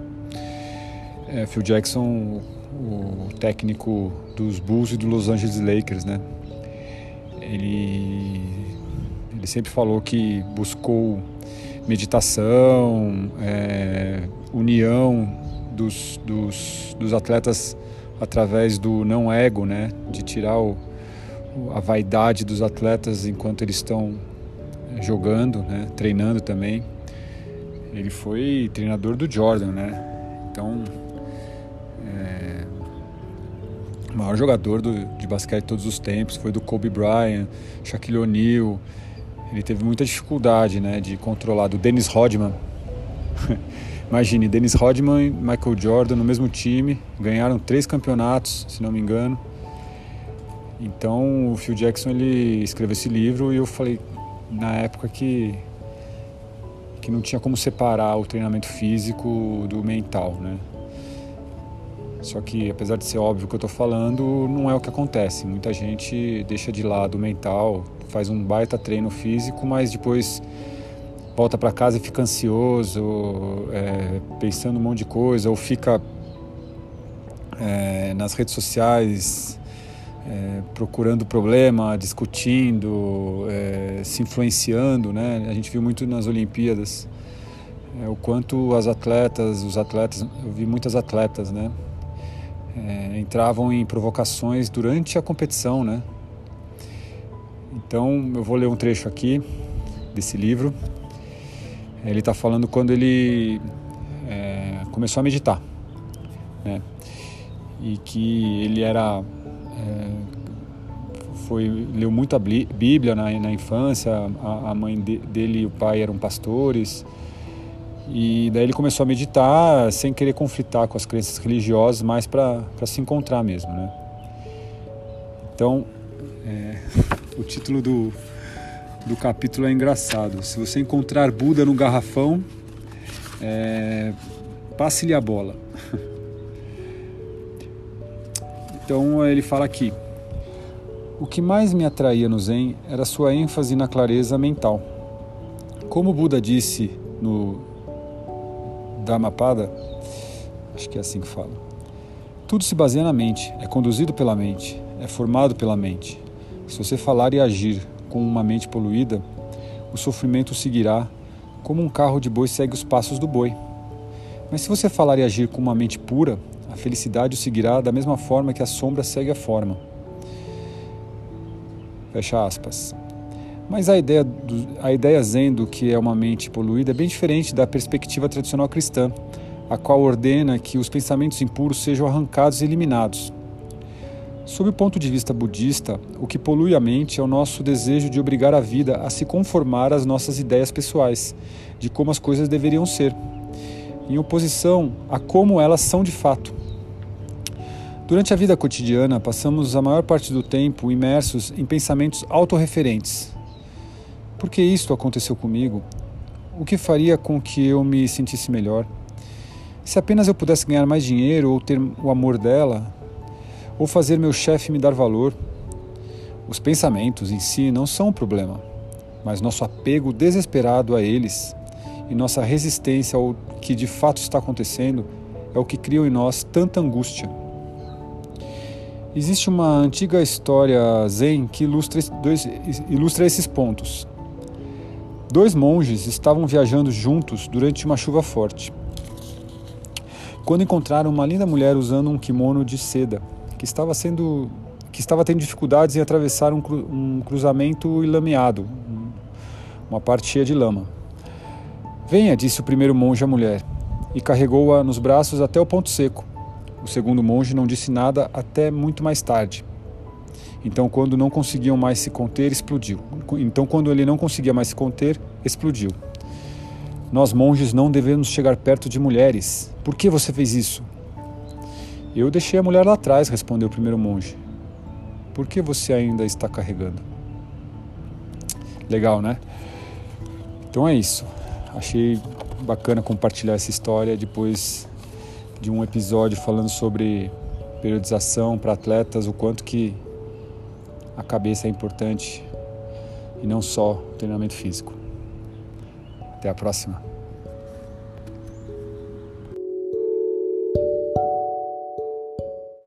É, Phil Jackson... o técnico dos Bulls e do Los Angeles Lakers, né? Ele, ele sempre falou que buscou meditação, é, união dos, dos, dos atletas através do não ego, né? De tirar o, a vaidade dos atletas enquanto eles estão jogando, né? Treinando também. Ele foi treinador do Jordan, né? Então o maior jogador do, de basquete de todos os tempos, foi do Kobe Bryant, Shaquille O'Neal. Ele teve muita dificuldade, né, de controlar, do Dennis Rodman. Imagine, Dennis Rodman e Michael Jordan no mesmo time, ganharam três campeonatos, se não me engano. Então o Phil Jackson, ele escreveu esse livro e eu falei na época que, que não tinha como separar o treinamento físico do mental, né? Só que, apesar de ser óbvio o que eu estou falando, não é o que acontece. Muita gente deixa de lado o mental, faz um baita treino físico, mas depois volta para casa e fica ansioso, é, pensando um monte de coisa, ou fica é, nas redes sociais é, procurando problema, discutindo, é, se influenciando, né? A gente viu muito nas Olimpíadas é, o quanto as atletas, os atletas, eu vi muitas atletas, né? É, entravam em provocações durante a competição, né? Então eu vou ler um trecho aqui desse livro. Ele está falando quando ele é, começou a meditar, né? E que ele era é, foi, leu muito a Bíblia na, na infância. A, a mãe de, dele e o pai eram pastores. E daí ele começou a meditar sem querer conflitar com as crenças religiosas, mas para se encontrar mesmo, né? Então, é, o título do, do capítulo é engraçado. Se você encontrar Buda no garrafão, é, passe-lhe a bola. Então ele fala aqui: o que mais me atraía no Zen era sua ênfase na clareza mental. Como o Buda disse no Dhammapada, acho que é assim que fala, tudo se baseia na mente, é conduzido pela mente, é formado pela mente. Se você falar e agir com uma mente poluída, o sofrimento seguirá como um carro de boi segue os passos do boi. Mas se você falar e agir com uma mente pura, a felicidade o seguirá da mesma forma que a sombra segue a forma. Fecha aspas. Mas a ideia, do, a ideia zen do que é uma mente poluída é bem diferente da perspectiva tradicional cristã, a qual ordena que os pensamentos impuros sejam arrancados e eliminados. Sob o ponto de vista budista, o que polui a mente é o nosso desejo de obrigar a vida a se conformar às nossas ideias pessoais, de como as coisas deveriam ser, em oposição a como elas são de fato. Durante a vida cotidiana, passamos a maior parte do tempo imersos em pensamentos autorreferentes. Por que isto aconteceu comigo? O que faria com que eu me sentisse melhor? Se apenas eu pudesse ganhar mais dinheiro ou ter o amor dela, ou fazer meu chefe me dar valor? Os pensamentos em si não são o problema, mas nosso apego desesperado a eles e nossa resistência ao que de fato está acontecendo é o que cria em nós tanta angústia. Existe uma antiga história zen que ilustra, dois, ilustra esses pontos. Dois monges estavam viajando juntos durante uma chuva forte, quando encontraram uma linda mulher usando um kimono de seda, que estava, sendo, que estava tendo dificuldades em atravessar um, cru, um cruzamento ilameado, uma parte cheia de lama. Venha, disse o primeiro monge à mulher, e carregou-a nos braços até o ponto seco. O segundo monge não disse nada até muito mais tarde. Então, quando não conseguiam mais se conter, explodiu. Então, quando ele não conseguia mais se conter, explodiu. Nós, monges, não devemos chegar perto de mulheres. Por que você fez isso? Eu deixei a mulher lá atrás, respondeu o primeiro monge. Por que você ainda está carregando? Legal, né? Então é isso. Achei bacana compartilhar essa história depois de um episódio falando sobre periodização para atletas, o quanto que a cabeça é importante e não só o treinamento físico. Até a próxima.